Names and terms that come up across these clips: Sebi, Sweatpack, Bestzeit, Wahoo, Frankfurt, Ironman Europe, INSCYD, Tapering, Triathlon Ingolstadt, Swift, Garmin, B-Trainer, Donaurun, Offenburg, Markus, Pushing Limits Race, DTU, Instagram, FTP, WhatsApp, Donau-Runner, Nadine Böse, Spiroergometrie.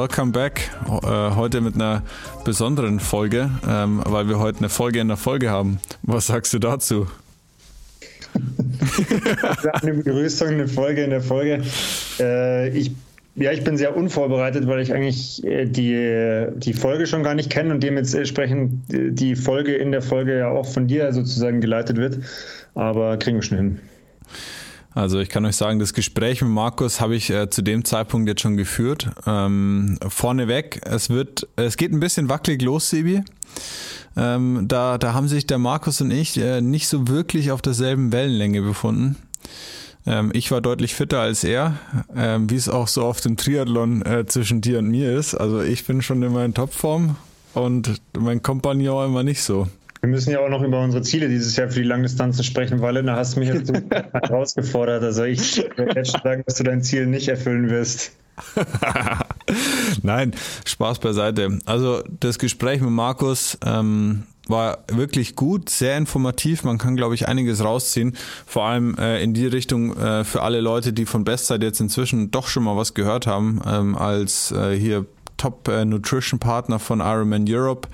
welcome back. Heute mit einer besonderen Folge, weil wir heute eine Folge in der Folge haben. Was sagst du dazu? Eine Begrüßung, eine Folge in der Folge. Ich bin sehr unvorbereitet, weil ich eigentlich die Folge schon gar nicht kenne und dementsprechend die Folge in der Folge ja auch von dir sozusagen geleitet wird. Aber kriegen wir schon hin. Also ich kann euch sagen, das Gespräch mit Markus habe ich zu dem Zeitpunkt jetzt schon geführt. Vorneweg, es geht ein bisschen wackelig los, Sebi. Da haben sich der Markus und ich nicht so wirklich auf derselben Wellenlänge befunden. Ich war deutlich fitter als er, wie es auch so oft im Triathlon zwischen dir und mir ist. Also ich bin schon immer in Topform und mein Kompagnon immer nicht so. Wir müssen ja auch noch über unsere Ziele dieses Jahr für die Langdistanzen sprechen, weil da hast du mich jetzt herausgefordert. Also ich werde jetzt schon sagen, dass du dein Ziel nicht erfüllen wirst. Nein, Spaß beiseite. Also das Gespräch mit Markus war wirklich gut, sehr informativ. Man kann, glaube ich, einiges rausziehen. Vor allem in die Richtung für alle Leute, die von Bestzeit jetzt inzwischen doch schon mal was gehört haben, als hier Top-Nutrition-Partner von Ironman Europe.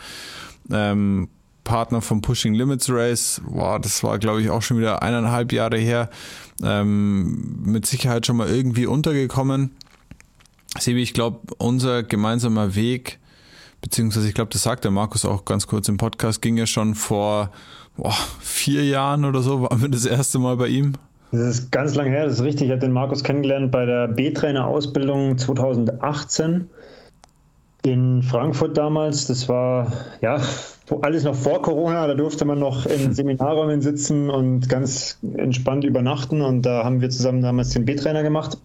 Partner vom Pushing Limits Race, das war, glaube ich, auch schon wieder 1,5 Jahre her, mit Sicherheit schon mal irgendwie untergekommen. Sebi, ich glaube, unser gemeinsamer Weg, beziehungsweise ich glaube, das sagt der Markus auch ganz kurz im Podcast, ging ja schon vor 4 Jahren oder so, waren wir das erste Mal bei ihm. Das ist ganz lang her, das ist richtig. Ich habe den Markus kennengelernt bei der B-Trainer-Ausbildung 2018 in Frankfurt damals. Das war, alles noch vor Corona, da durfte man noch in Seminarräumen sitzen und ganz entspannt übernachten, und da haben wir zusammen damals den B-Trainer gemacht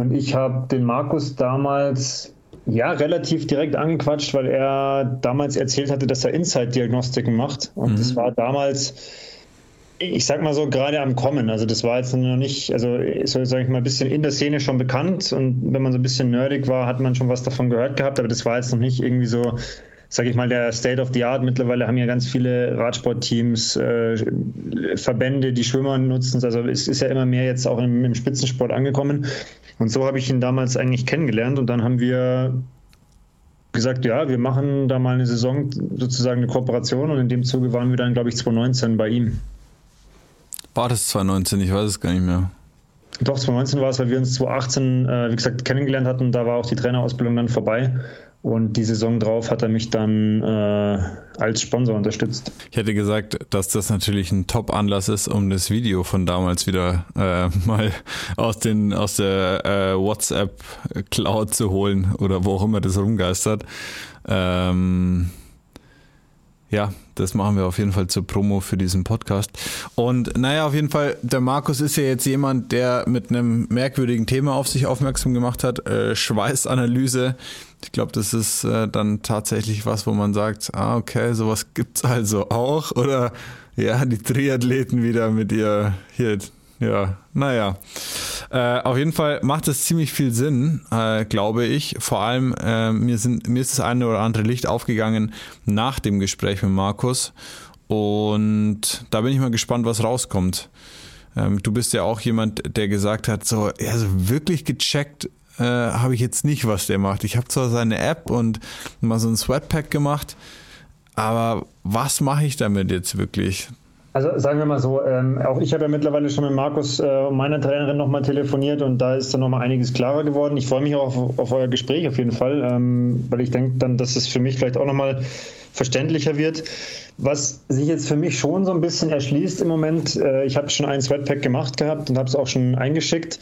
und ich habe den Markus damals relativ direkt angequatscht, weil er damals erzählt hatte, dass er INSCYD-Diagnostiken macht, und das war damals, ich sag mal so, gerade am Kommen. Also das war jetzt noch nicht, also sag ich mal, ein bisschen in der Szene schon bekannt, und wenn man so ein bisschen nerdig war, hat man schon was davon gehört gehabt, aber das war jetzt noch nicht irgendwie so, sag ich mal, der State of the Art. Mittlerweile haben ja ganz viele Radsportteams, Verbände, die Schwimmer nutzen es. Also es ist ja immer mehr jetzt auch im Spitzensport angekommen. Und so habe ich ihn damals eigentlich kennengelernt. Und dann haben wir gesagt, wir machen da mal eine Saison, sozusagen eine Kooperation. Und in dem Zuge waren wir dann, glaube ich, 2019 bei ihm. War das 2019? Ich weiß es gar nicht mehr. Doch, 2019 war es, weil wir uns 2018, wie gesagt, kennengelernt hatten. Da war auch die Trainerausbildung dann vorbei. Und die Saison drauf hat er mich dann als Sponsor unterstützt. Ich hätte gesagt, dass das natürlich ein Top-Anlass ist, um das Video von damals wieder mal aus der WhatsApp-Cloud zu holen oder wo auch immer das rumgeistert. Das machen wir auf jeden Fall zur Promo für diesen Podcast. Und auf jeden Fall, der Markus ist ja jetzt jemand, der mit einem merkwürdigen Thema auf sich aufmerksam gemacht hat, Schweißanalyse. Ich glaube, das ist dann tatsächlich was, wo man sagt, sowas gibt's also auch. Oder die Triathleten wieder mit ihr hier. Auf jeden Fall macht das ziemlich viel Sinn, glaube ich. Vor allem mir ist das eine oder andere Licht aufgegangen nach dem Gespräch mit Markus. Und da bin ich mal gespannt, was rauskommt. Du bist ja auch jemand, der gesagt hat, wirklich gecheckt habe ich jetzt nicht, was der macht. Ich habe zwar seine App und mal so ein Sweatpack gemacht, aber was mache ich damit jetzt wirklich? Also sagen wir mal so, auch ich habe ja mittlerweile schon mit Markus und meiner Trainerin nochmal telefoniert, und da ist dann nochmal einiges klarer geworden. Ich freue mich auch auf euer Gespräch auf jeden Fall, weil ich denke dann, dass es für mich vielleicht auch nochmal verständlicher wird. Was sich jetzt für mich schon so ein bisschen erschließt im Moment, ich habe schon ein Sweatpack gemacht gehabt und habe es auch schon eingeschickt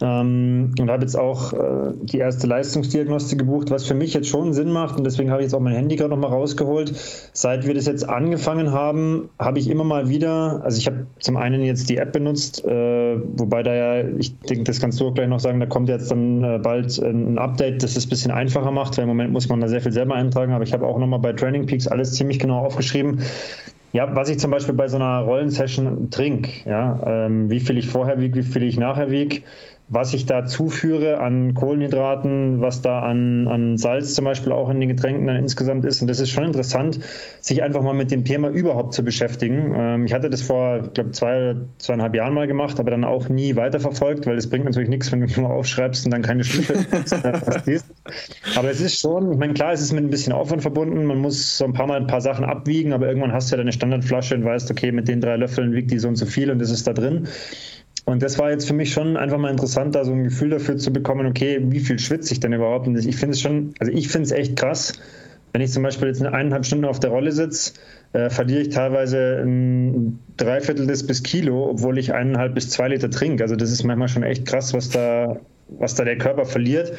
und habe jetzt auch die erste Leistungsdiagnostik gebucht, was für mich jetzt schon Sinn macht, und deswegen habe ich jetzt auch mein Handy gerade nochmal rausgeholt. Seit wir das jetzt angefangen haben, habe ich immer mal wieder, also ich habe zum einen jetzt die App benutzt, wobei da ich denke, das kannst du auch gleich noch sagen, da kommt jetzt dann bald ein Update, das es ein bisschen einfacher macht, weil im Moment muss man da sehr viel selber eintragen, aber ich habe auch nochmal bei Training Peaks alles ziemlich genau aufgeschrieben. Ja, was ich zum Beispiel bei so einer Rollensession trinke, wie viel ich vorher wiege, wie viel ich nachher wiege, was ich da zuführe an Kohlenhydraten, was da an Salz zum Beispiel auch in den Getränken dann insgesamt ist. Und das ist schon interessant, sich einfach mal mit dem Thema überhaupt zu beschäftigen. Ich hatte das vor, ich glaube, 2,5 Jahren mal gemacht, aber dann auch nie weiterverfolgt, weil es bringt natürlich nichts, wenn du nur aufschreibst und dann keine Stiefel hast. Aber es ist schon, ich meine, klar, es ist mit ein bisschen Aufwand verbunden. Man muss so ein paar Sachen abwiegen, aber irgendwann hast du ja deine Standardflasche und weißt, okay, mit den 3 Löffeln wiegt die so und so viel und das ist da drin. Und das war jetzt für mich schon einfach mal interessant, da so ein Gefühl dafür zu bekommen, okay, wie viel schwitze ich denn überhaupt? Und ich finde es schon, also ich finde es echt krass, wenn ich zum Beispiel jetzt 1,5 Stunden auf der Rolle sitze, verliere ich teilweise ein 3/4 bis Kilo, obwohl ich 1,5 bis 2 Liter trinke. Also das ist manchmal schon echt krass, was da der Körper verliert.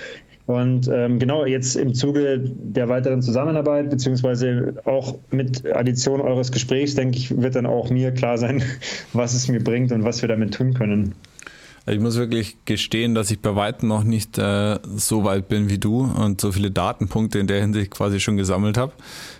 Und genau, jetzt im Zuge der weiteren Zusammenarbeit, beziehungsweise auch mit Addition eures Gesprächs, denke ich, wird dann auch mir klar sein, was es mir bringt und was wir damit tun können. Ich muss wirklich gestehen, dass ich bei weitem noch nicht so weit bin wie du und so viele Datenpunkte in der Hinsicht quasi schon gesammelt habe.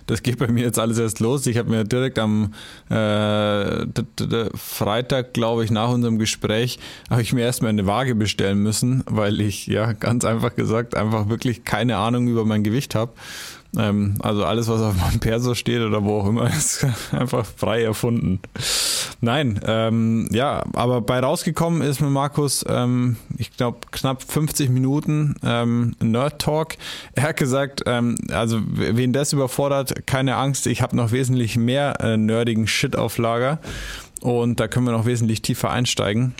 Das geht bei mir jetzt alles erst los. Ich habe mir direkt am Freitag, glaube ich, nach unserem Gespräch, habe ich mir erstmal eine Waage bestellen müssen, weil ich, ja, ganz einfach gesagt, einfach wirklich keine Ahnung über mein Gewicht habe. Also alles, was auf meinem Perso steht oder wo auch immer, ist einfach frei erfunden. Nein, ja, aber bei rausgekommen ist mit Markus, ich glaube, knapp 50 Minuten Nerd Talk. Er hat gesagt, also wen das überfordert, keine Angst, ich habe noch wesentlich mehr nerdigen Shit auf Lager und da können wir noch wesentlich tiefer einsteigen.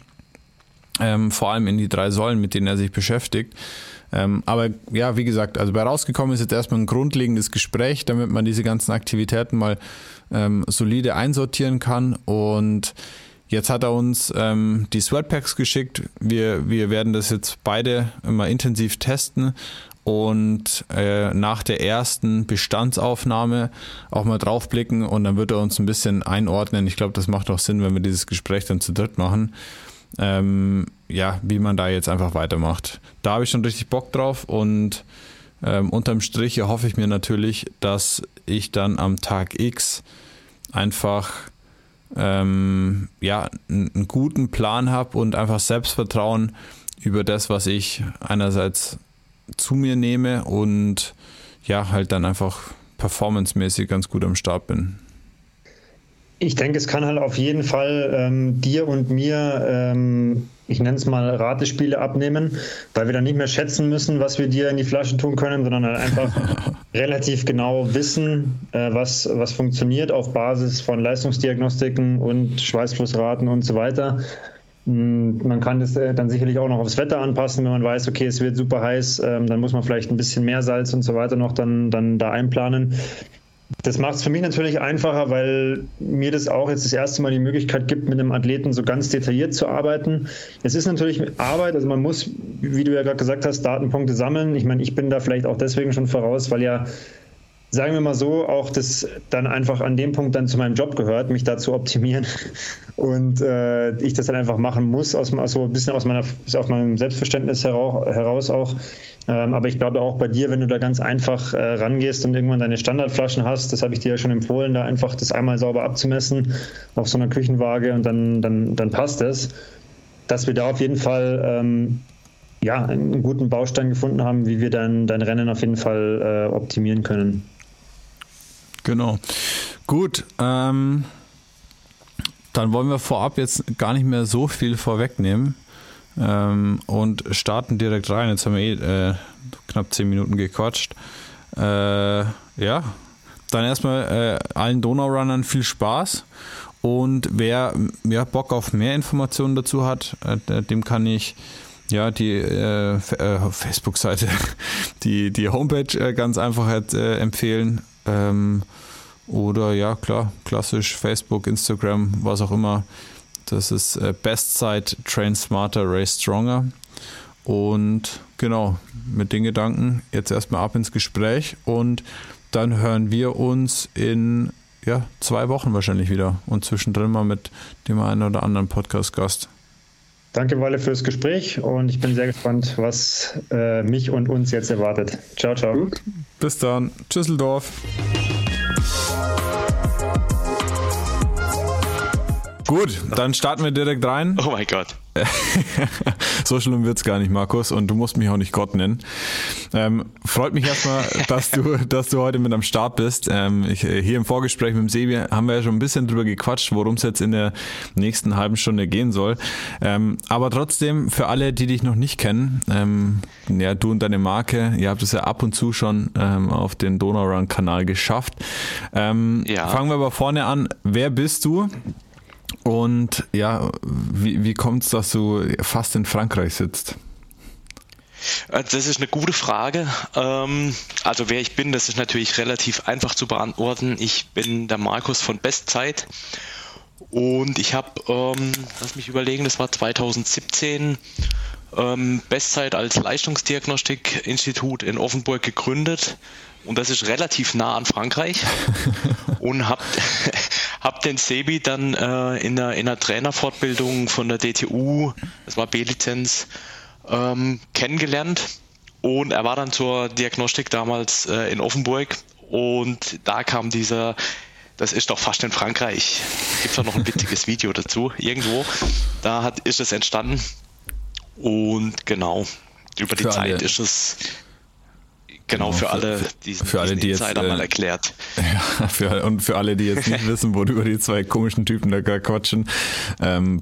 Vor allem in die 3 Säulen, mit denen er sich beschäftigt. Aber ja, wie gesagt, also bei rausgekommen ist jetzt erstmal ein grundlegendes Gespräch, damit man diese ganzen Aktivitäten mal solide einsortieren kann. Und jetzt hat er uns die Sweatpacks geschickt. Wir werden das jetzt beide immer intensiv testen und nach der ersten Bestandsaufnahme auch mal draufblicken und dann wird er uns ein bisschen einordnen. Ich glaube, das macht auch Sinn, wenn wir dieses Gespräch dann zu dritt machen. Ja, wie man da jetzt einfach weitermacht. Da habe ich schon richtig Bock drauf und unterm Strich erhoffe ich mir natürlich, dass ich dann am Tag X einfach ja, einen guten Plan habe und einfach Selbstvertrauen über das, was ich einerseits zu mir nehme und ja, halt dann einfach performancemäßig ganz gut am Start bin. Ich denke, es kann halt auf jeden Fall dir und mir, ich nenne es mal Ratespiele abnehmen, weil wir dann nicht mehr schätzen müssen, was wir dir in die Flasche tun können, sondern halt einfach relativ genau wissen, was funktioniert auf Basis von Leistungsdiagnostiken und Schweißflussraten und so weiter. Man kann das dann sicherlich auch noch aufs Wetter anpassen, wenn man weiß, okay, es wird super heiß, dann muss man vielleicht ein bisschen mehr Salz und so weiter noch dann da einplanen. Das macht es für mich natürlich einfacher, weil mir das auch jetzt das erste Mal die Möglichkeit gibt, mit einem Athleten so ganz detailliert zu arbeiten. Es ist natürlich Arbeit, also man muss, wie du ja gerade gesagt hast, Datenpunkte sammeln. Ich meine, ich bin da vielleicht auch deswegen schon voraus, weil ja, sagen wir mal so, auch das dann einfach an dem Punkt dann zu meinem Job gehört, mich da zu optimieren und ich das dann einfach machen muss, also ein bisschen aus meinem Selbstverständnis heraus auch. Aber ich glaube auch bei dir, wenn du da ganz einfach rangehst und irgendwann deine Standardflaschen hast, das habe ich dir ja schon empfohlen, da einfach das einmal sauber abzumessen auf so einer Küchenwaage und dann passt es, dass wir da auf jeden Fall ja, einen guten Baustein gefunden haben, wie wir dann dein Rennen auf jeden Fall optimieren können. Genau. Gut, dann wollen wir vorab jetzt gar nicht mehr so viel vorwegnehmen. Und starten direkt rein. Jetzt haben wir knapp 10 Minuten gequatscht. Ja, dann erstmal allen Donau-Runnern viel Spaß. Und wer Bock auf mehr Informationen dazu hat, dem kann ich ja die Facebook-Seite, die Homepage ganz einfach empfehlen. Oder ja, klar, klassisch Facebook, Instagram, was auch immer. Das ist Bestzeit, Train Smarter, Race Stronger. Und genau, mit den Gedanken jetzt erstmal ab ins Gespräch und dann hören wir uns in 2 Wochen wahrscheinlich wieder und zwischendrin mal mit dem einen oder anderen Podcast-Gast. Danke, Walle, fürs Gespräch und ich bin sehr gespannt, was mich und uns jetzt erwartet. Ciao, ciao. Gut. Bis dann. Tschüsseldorf. Gut, dann starten wir direkt rein. Oh mein Gott. So schlimm wird's gar nicht, Markus, und du musst mich auch nicht Gott nennen. Freut mich erstmal, dass du heute mit am Start bist. Hier im Vorgespräch mit dem Sebi haben wir ja schon ein bisschen drüber gequatscht, worum es jetzt in der nächsten halben Stunde gehen soll. Aber trotzdem, für alle, die dich noch nicht kennen, ja, du und deine Marke, ihr habt es ja ab und zu schon auf den Donaurun-Kanal geschafft. Fangen wir aber vorne an. Wer bist du? Und ja, wie kommt es, dass du fast in Frankreich sitzt? Das ist eine gute Frage. Also wer ich bin, das ist natürlich relativ einfach zu beantworten. Ich bin der Markus von Bestzeit und ich habe, lass mich überlegen, das war 2017, Bestzeit als Leistungsdiagnostikinstitut in Offenburg gegründet. Und das ist relativ nah an Frankreich und hab den Sebi dann in der Trainerfortbildung von der DTU, das war B-Lizenz, kennengelernt und er war dann zur Diagnostik damals in Offenburg und da kam dieser, das ist doch fast in Frankreich, gibt es doch noch ein witziges Video dazu, irgendwo, ist es entstanden und genau, über die Zeit ist es... Genau, für alle, die jetzt mal erklärt. Ja, für alle, die jetzt nicht wissen, worüber die zwei komischen Typen da gerade quatschen,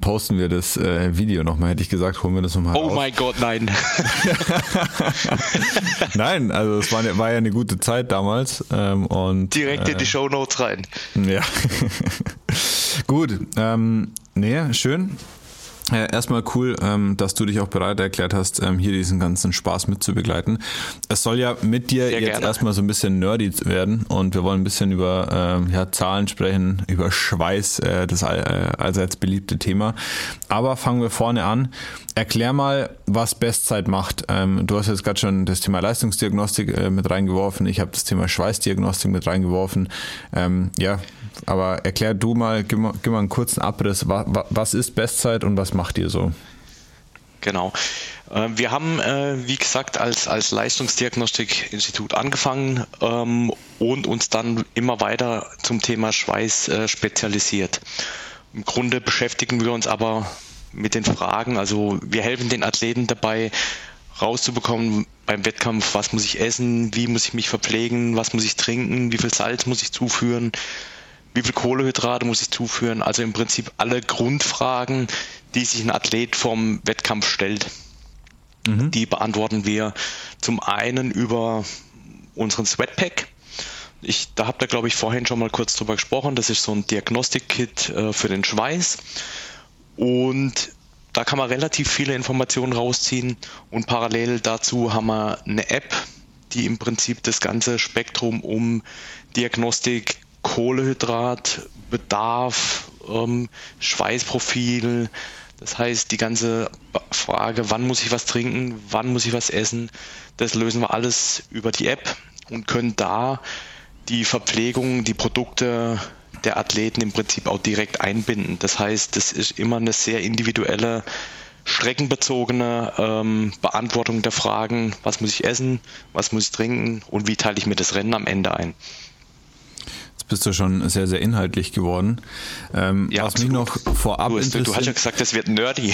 posten wir das Video nochmal, hätte ich gesagt, holen wir das nochmal raus. Oh mein Gott, nein. Nein, also es war ja eine gute Zeit damals. Und direkt in die Shownotes rein. Ja. Gut, schön. Ja, erstmal cool, dass du dich auch bereit erklärt hast, hier diesen ganzen Spaß mitzubegleiten. Es soll ja mit dir sehr jetzt gerne erstmal so ein bisschen nerdy werden und wir wollen ein bisschen über Zahlen sprechen, über Schweiß, das allseits beliebte Thema. Aber fangen wir vorne an. Erklär mal, was Bestzeit macht. Du hast jetzt gerade schon das Thema Leistungsdiagnostik mit reingeworfen. Ich habe das Thema Schweißdiagnostik mit reingeworfen. Aber erklär du mal, gib mal einen kurzen Abriss. Was ist Bestzeit und was macht ihr so? Genau. Wir haben, wie gesagt, als Leistungsdiagnostikinstitut angefangen und uns dann immer weiter zum Thema Schweiß spezialisiert. Im Grunde beschäftigen wir uns aber mit den Fragen, also wir helfen den Athleten dabei, rauszubekommen beim Wettkampf, was muss ich essen, wie muss ich mich verpflegen, was muss ich trinken, wie viel Salz muss ich zuführen, wie viel Kohlenhydrate muss ich zuführen. Also im Prinzip alle Grundfragen, die sich ein Athlet vom Wettkampf stellt, die beantworten wir zum einen über unseren Sweatpack. Da habt ihr, glaube ich, vorhin schon mal kurz drüber gesprochen. Das ist so ein Diagnostikkit für den Schweiß. Und da kann man relativ viele Informationen rausziehen und parallel dazu haben wir eine App, die im Prinzip das ganze Spektrum um Diagnostik, Kohlehydrat, Bedarf, Schweißprofil, das heißt die ganze Frage, wann muss ich was trinken, wann muss ich was essen, das lösen wir alles über die App und können da die Verpflegung, die Produkte der Athleten im Prinzip auch direkt einbinden. Das heißt, das ist immer eine sehr individuelle, streckenbezogene Beantwortung der Fragen, was muss ich essen, was muss ich trinken und wie teile ich mir das Rennen am Ende ein. Jetzt bist du schon sehr, sehr inhaltlich geworden. Mich noch vorab interessiert... Du hast ja gesagt, das wird nerdy.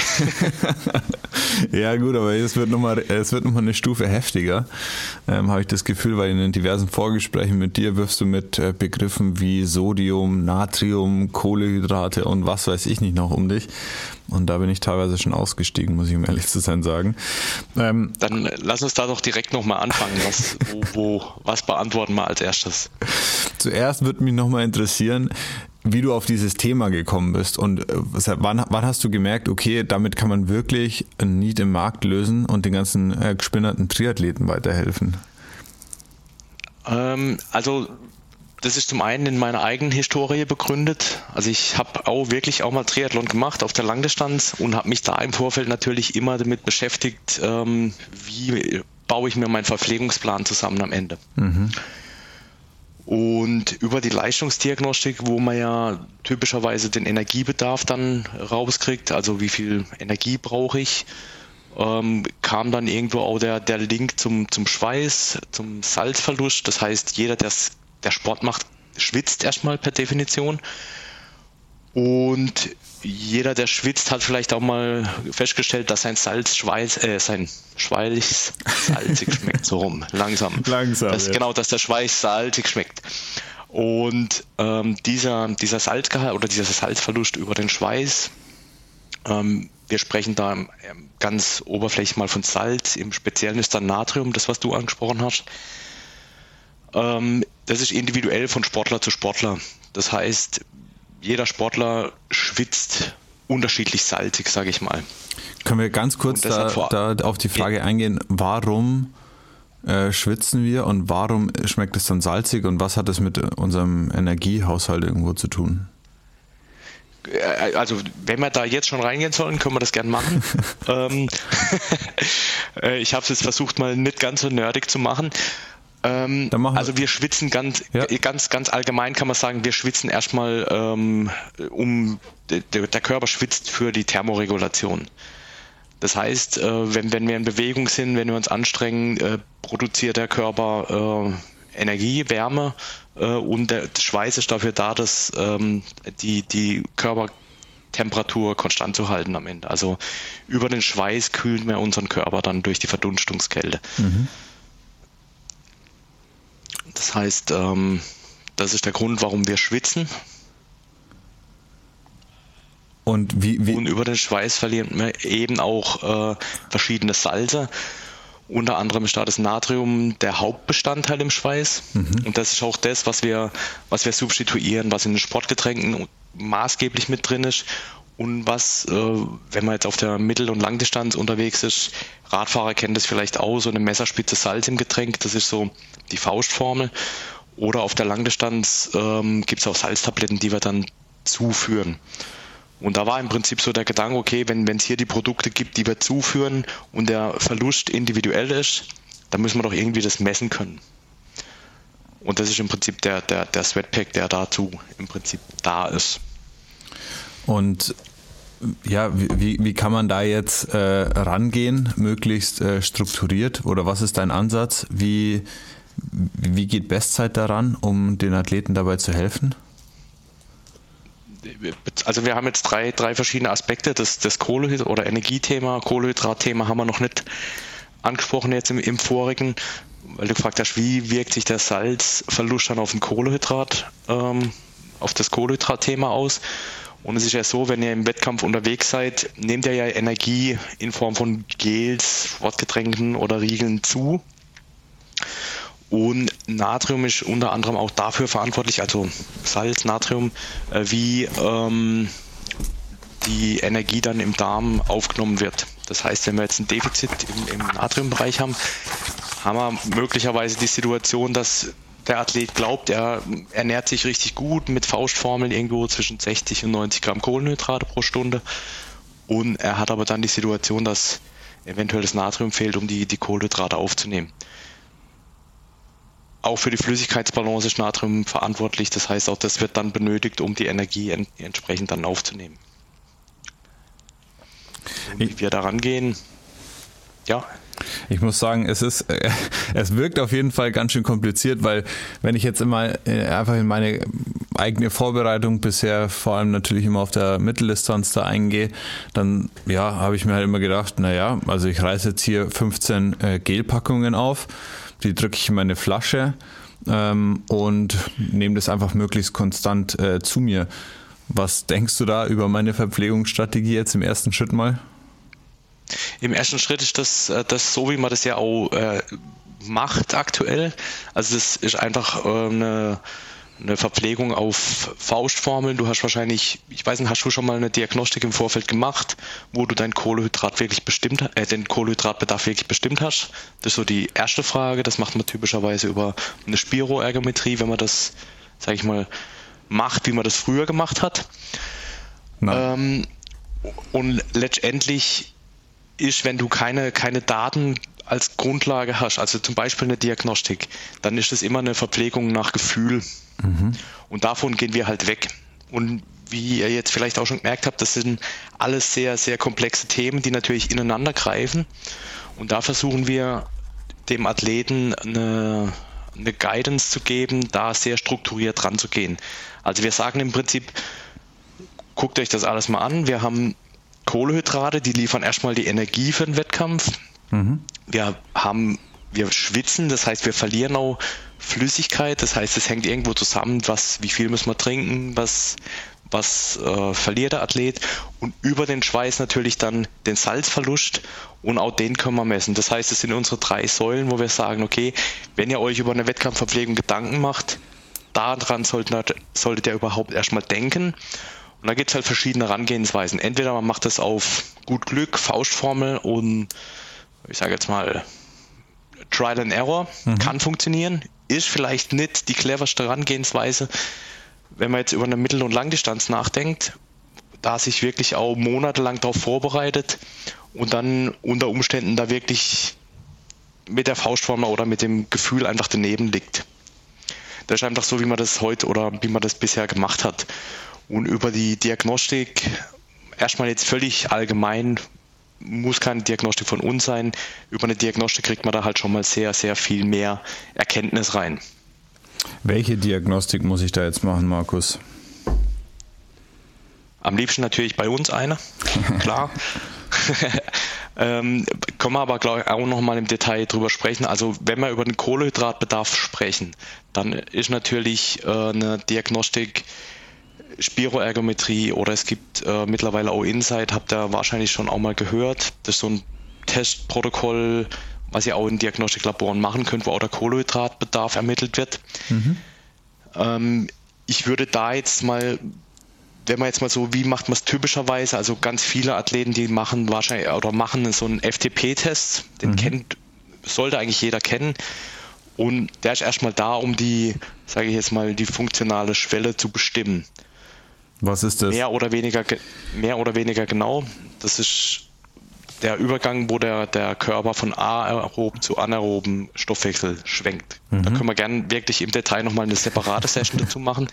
Ja gut, aber es wird nochmal eine Stufe heftiger, habe ich das Gefühl, weil in den diversen Vorgesprächen mit dir wirfst du mit Begriffen wie Sodium, Natrium, Kohlenhydrate und was weiß ich nicht noch um dich. Und da bin ich teilweise schon ausgestiegen, muss ich um ehrlich zu sein sagen. Dann lass uns da doch direkt nochmal anfangen. Was beantworten wir als erstes? Zuerst würde mich nochmal interessieren, wie du auf dieses Thema gekommen bist und wann hast du gemerkt, okay, damit kann man wirklich ein Need im Markt lösen und den ganzen gespinnerten Triathleten weiterhelfen? Das ist zum einen in meiner eigenen Historie begründet. Also ich habe auch mal Triathlon gemacht auf der Langdistanz und habe mich da im Vorfeld natürlich immer damit beschäftigt, wie baue ich mir meinen Verpflegungsplan zusammen am Ende. Mhm. Und über die Leistungsdiagnostik, wo man ja typischerweise den Energiebedarf dann rauskriegt, also wie viel Energie brauche ich, kam dann irgendwo auch der Link zum Schweiß, zum Salzverlust. Das heißt, jeder, der Sport macht, schwitzt erstmal per Definition. Und jeder, der schwitzt, hat vielleicht auch mal festgestellt, dass sein Schweiß salzig schmeckt, so rum, langsam. Dass der Schweiß salzig schmeckt. Und dieser Salzgehalt oder dieser Salzverlust über den Schweiß, wir sprechen da ganz oberflächlich mal von Salz, im Speziellen ist dann Natrium, das was du angesprochen hast. Das ist individuell von Sportler zu Sportler. Das heißt, jeder Sportler schwitzt unterschiedlich salzig, sage ich mal. Können wir ganz kurz da auf die Frage eingehen, warum schwitzen wir und warum schmeckt es dann salzig und was hat es mit unserem Energiehaushalt irgendwo zu tun? Also wenn wir da jetzt schon reingehen sollen, können wir das gerne machen. Ich habe es jetzt versucht, mal nicht ganz so nerdig zu machen. Also wir schwitzen ganz allgemein, kann man sagen, wir schwitzen erstmal, der Körper schwitzt für die Thermoregulation. Das heißt, wenn wir in Bewegung sind, wenn wir uns anstrengen, produziert der Körper Energie, Wärme und der Schweiß ist dafür da, dass die Körpertemperatur konstant zu halten am Ende. Also über den Schweiß kühlen wir unseren Körper dann durch die Verdunstungskälte. Mhm. Das heißt, das ist der Grund, warum wir schwitzen. Und, und über den Schweiß verlieren wir eben auch verschiedene Salze. Unter anderem ist da das Natrium der Hauptbestandteil im Schweiß. Mhm. Und das ist auch das, was wir substituieren, was in den Sportgetränken maßgeblich mit drin ist. Und was, wenn man jetzt auf der Mittel- und Langdistanz unterwegs ist, Radfahrer kennen das vielleicht auch, so eine Messerspitze Salz im Getränk, das ist so die Faustformel. Oder auf der Langdistanz gibt es auch Salztabletten, die wir dann zuführen. Und da war im Prinzip so der Gedanke, okay, wenn es hier die Produkte gibt, die wir zuführen und der Verlust individuell ist, dann müssen wir doch irgendwie das messen können. Und das ist im Prinzip der Sweatpack, der dazu im Prinzip da ist. Und ja, wie kann man da jetzt rangehen, möglichst strukturiert? Oder was ist dein Ansatz? Wie geht Bestzeit daran, um den Athleten dabei zu helfen? Also wir haben jetzt drei verschiedene Aspekte. Das Kohlehydrat- oder Energiethema, Kohlehydratthema haben wir noch nicht angesprochen jetzt im vorigen, weil du gefragt hast, wie wirkt sich der Salzverlust dann auf den Kohlehydrat, auf das Kohlehydratthema aus? Und es ist ja so, wenn ihr im Wettkampf unterwegs seid, nehmt ihr ja Energie in Form von Gels, Sportgetränken oder Riegeln zu. Und Natrium ist unter anderem auch dafür verantwortlich, also Salz, Natrium, wie die Energie dann im Darm aufgenommen wird. Das heißt, wenn wir jetzt ein Defizit im Natriumbereich haben, haben wir möglicherweise die Situation, dass der Athlet glaubt, er ernährt sich richtig gut mit Faustformeln irgendwo zwischen 60 und 90 Gramm Kohlenhydrate pro Stunde und er hat aber dann die Situation, dass eventuell das Natrium fehlt, um die Kohlenhydrate aufzunehmen. Auch für die Flüssigkeitsbalance ist Natrium verantwortlich, das heißt auch das wird dann benötigt, um die Energie entsprechend dann aufzunehmen. Und wie wir da rangehen, ja. Ich muss sagen, es wirkt auf jeden Fall ganz schön kompliziert, weil wenn ich jetzt immer einfach in meine eigene Vorbereitung bisher, vor allem natürlich immer auf der Mitteldistanz da eingehe, dann ja, habe ich mir halt immer gedacht, naja, also ich reiße jetzt hier 15 Gelpackungen auf, die drücke ich in meine Flasche und nehme das einfach möglichst konstant zu mir. Was denkst du da über meine Verpflegungsstrategie jetzt im ersten Schritt mal? Im ersten Schritt ist das so, wie man das ja auch macht aktuell. Also das ist einfach eine Verpflegung auf Faustformeln. Du hast wahrscheinlich, ich weiß nicht, hast du schon mal eine Diagnostik im Vorfeld gemacht, wo du dein den Kohlenhydratbedarf wirklich bestimmt hast? Das ist so die erste Frage. Das macht man typischerweise über eine Spiroergometrie, wenn man das, sage ich mal, macht, wie man das früher gemacht hat. Und letztendlich ist, wenn du keine Daten als Grundlage hast, also zum Beispiel eine Diagnostik, dann ist es immer eine Verpflegung nach Gefühl. Mhm. Und davon gehen wir halt weg. Und wie ihr jetzt vielleicht auch schon gemerkt habt, das sind alles sehr, sehr komplexe Themen, die natürlich ineinander greifen. Und da versuchen wir dem Athleten eine Guidance zu geben, da sehr strukturiert ranzugehen. Also wir sagen im Prinzip, guckt euch das alles mal an. Wir haben Kohlenhydrate, die liefern erstmal die Energie für den Wettkampf. Mhm. Wir schwitzen, das heißt, wir verlieren auch Flüssigkeit. Das heißt, es hängt irgendwo zusammen, wie viel müssen wir trinken, was verliert der Athlet, und über den Schweiß natürlich dann den Salzverlust, und auch den können wir messen. Das heißt, es sind unsere 3 Säulen, wo wir sagen, okay, wenn ihr euch über eine Wettkampfverpflegung Gedanken macht, daran solltet ihr überhaupt erstmal denken. Und da gibt es halt verschiedene Herangehensweisen. Entweder man macht das auf gut Glück, Faustformel und ich sage jetzt mal Trial and Error, kann funktionieren, ist vielleicht nicht die cleverste Herangehensweise, wenn man jetzt über eine Mittel- und Langdistanz nachdenkt, da sich wirklich auch monatelang darauf vorbereitet und dann unter Umständen da wirklich mit der Faustformel oder mit dem Gefühl einfach daneben liegt. Das ist einfach so, wie man das heute oder wie man das bisher gemacht hat. Und über die Diagnostik, erstmal jetzt völlig allgemein, muss keine Diagnostik von uns sein. Über eine Diagnostik kriegt man da halt schon mal sehr, sehr viel mehr Erkenntnis rein. Welche Diagnostik muss ich da jetzt machen, Markus? Am liebsten natürlich bei uns eine, klar. Können wir aber, glaube ich, auch nochmal im Detail drüber sprechen. Also wenn wir über den Kohlehydratbedarf sprechen, dann ist natürlich eine Diagnostik Spiroergometrie, oder es gibt mittlerweile auch INSCYD, habt ihr wahrscheinlich schon auch mal gehört. Das ist so ein Testprotokoll, was ihr auch in Diagnostiklaboren machen könnt, wo auch der Kohlenhydratbedarf ermittelt wird. Mhm. Ich würde da jetzt mal, wenn man jetzt mal so, wie macht man es typischerweise? Also ganz viele Athleten, die machen wahrscheinlich oder machen so einen FTP-Test, den sollte eigentlich jeder kennen. Und der ist erstmal da, um die, sage ich jetzt mal, die funktionale Schwelle zu bestimmen. Was ist das? Mehr oder weniger genau. Das ist der Übergang, wo der Körper von aerob zu anaeroben Stoffwechsel schwenkt. Da können wir gerne wirklich im Detail nochmal eine separate Session dazu machen,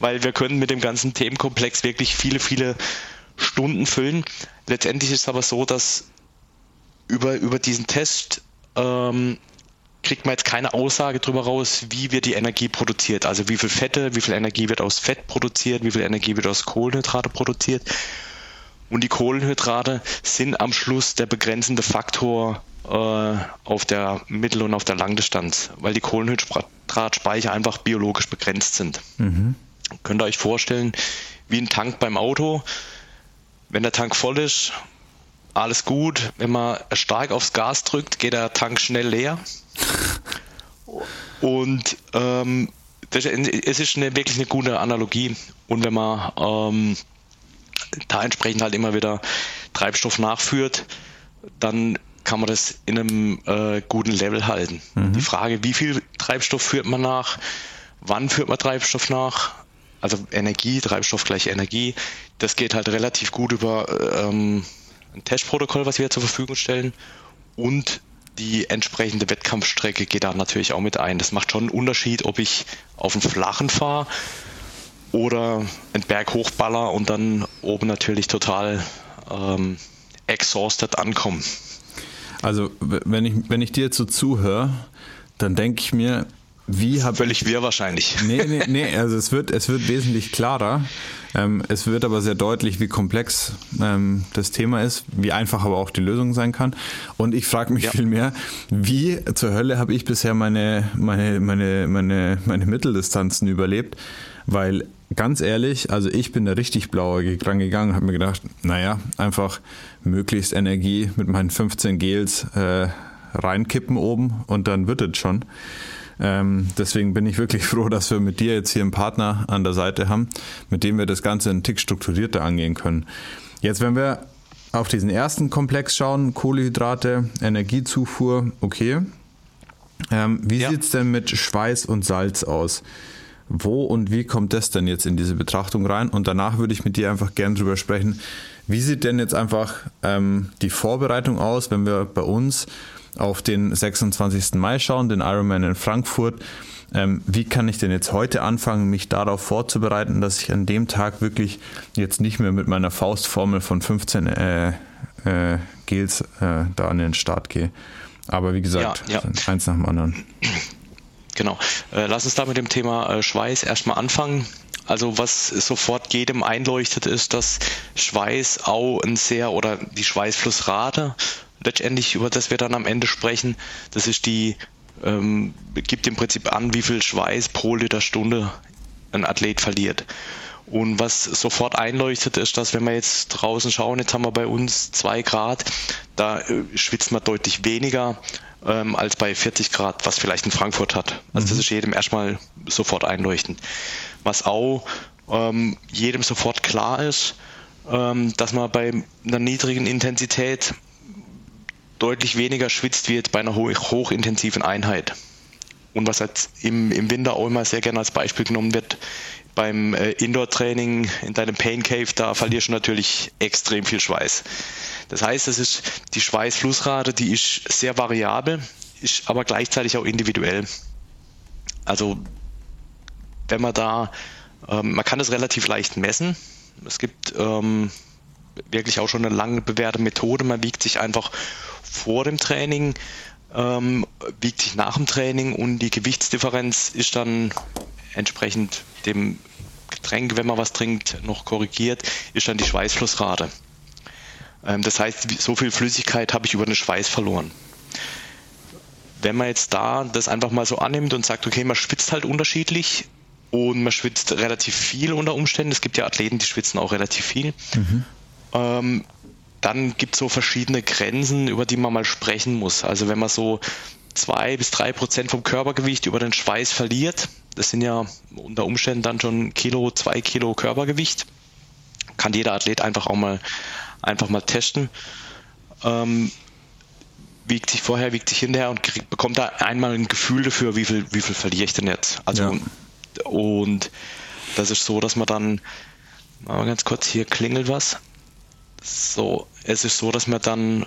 weil wir können mit dem ganzen Themenkomplex wirklich viele, viele Stunden füllen. Letztendlich ist es aber so, dass über diesen Test kriegt man jetzt keine Aussage darüber raus, wie wird die Energie produziert. Also wie viel Fette, wie viel Energie wird aus Fett produziert, wie viel Energie wird aus Kohlenhydrate produziert. Und die Kohlenhydrate sind am Schluss der begrenzende Faktor auf der Mittel- und auf der Langdistanz, weil die Kohlenhydratspeicher einfach biologisch begrenzt sind. Mhm. Könnt ihr euch vorstellen, wie ein Tank beim Auto, wenn der Tank voll ist, alles gut. Wenn man stark aufs Gas drückt, geht der Tank schnell leer. Und es ist wirklich eine gute Analogie. Und wenn man da entsprechend halt immer wieder Treibstoff nachführt, dann kann man das in einem guten Level halten. Mhm. Die Frage, wie viel Treibstoff führt man nach, wann führt man Treibstoff nach, also Energie, Treibstoff gleich Energie, das geht halt relativ gut über ein Testprotokoll, was wir zur Verfügung stellen, und die entsprechende Wettkampfstrecke geht da natürlich auch mit ein. Das macht schon einen Unterschied, ob ich auf dem Flachen fahre oder einen Berg hochballer und dann oben natürlich total exhausted ankommen. Also wenn ich dir jetzt so zuhöre, dann denke ich mir, völlig wir wahrscheinlich. Nee, also es wird wesentlich klarer. Es wird aber sehr deutlich, wie komplex das Thema ist, wie einfach aber auch die Lösung sein kann. Und ich frage mich vielmehr, wie zur Hölle habe ich bisher meine Mitteldistanzen überlebt? Weil ganz ehrlich, also ich bin da richtig blauäugig dran gegangen und habe mir gedacht, naja, einfach möglichst Energie mit meinen 15 Gels reinkippen oben und dann wird es schon. Deswegen bin ich wirklich froh, dass wir mit dir jetzt hier einen Partner an der Seite haben, mit dem wir das Ganze einen Tick strukturierter angehen können. Jetzt, wenn wir auf diesen ersten Komplex schauen, Kohlenhydrate, Energiezufuhr, okay. Wie sieht es denn mit Schweiß und Salz aus? Wo und wie kommt das denn jetzt in diese Betrachtung rein? Und danach würde ich mit dir einfach gern drüber sprechen, wie sieht denn jetzt einfach die Vorbereitung aus, wenn wir bei uns auf den 26. Mai schauen, den Ironman in Frankfurt. Wie kann ich denn jetzt heute anfangen, mich darauf vorzubereiten, dass ich an dem Tag wirklich jetzt nicht mehr mit meiner Faustformel von 15 Gels da an den Start gehe? Aber wie gesagt, eins nach dem anderen. Genau. Lass uns da mit dem Thema Schweiß erstmal anfangen. Also was sofort jedem einleuchtet, ist, dass Schweiß auch oder die Schweißflussrate, letztendlich über das wir dann am Ende sprechen, das ist die, gibt im Prinzip an, wie viel Schweiß pro Liter Stunde ein Athlet verliert. Und was sofort einleuchtet, ist, dass wenn wir jetzt draußen schauen, jetzt haben wir bei uns 2 Grad, da schwitzt man deutlich weniger als bei 40 Grad, was vielleicht in Frankfurt hat. Also das ist jedem erstmal sofort einleuchtend. Was auch jedem sofort klar ist, dass man bei einer niedrigen Intensität deutlich weniger schwitzt wie jetzt bei einer hochintensiven Einheit. Und was jetzt im Winter auch immer sehr gerne als Beispiel genommen wird, beim Indoor-Training in deinem Pain Cave, da verlierst du natürlich extrem viel Schweiß. Das heißt, das ist die Schweißflussrate, die ist sehr variabel, ist aber gleichzeitig auch individuell. Also wenn man da, man kann das relativ leicht messen. Es gibt wirklich auch schon eine lange bewährte Methode. Man wiegt sich einfach vor dem Training, wiegt sich nach dem Training und die Gewichtsdifferenz ist dann entsprechend dem Getränk, wenn man was trinkt, noch korrigiert, ist dann die Schweißflussrate. Das heißt, so viel Flüssigkeit habe ich über den Schweiß verloren. Wenn man jetzt da das einfach mal so annimmt und sagt, okay, man schwitzt halt unterschiedlich und man schwitzt relativ viel unter Umständen, es gibt ja Athleten, die schwitzen auch relativ viel, dann gibt es so verschiedene Grenzen, über die man mal sprechen muss. Also wenn man so 2 bis 3% vom Körpergewicht über den Schweiß verliert, das sind ja unter Umständen dann schon 1 Kilo, 2 Kilo Körpergewicht, kann jeder Athlet einfach auch mal testen. Wiegt sich vorher, wiegt sich hinterher und bekommt da einmal ein Gefühl dafür, wie viel verliere ich denn jetzt. Also ja. Und das ist so, dass man dann, mal ganz kurz, hier klingelt was. So, es ist so, dass man dann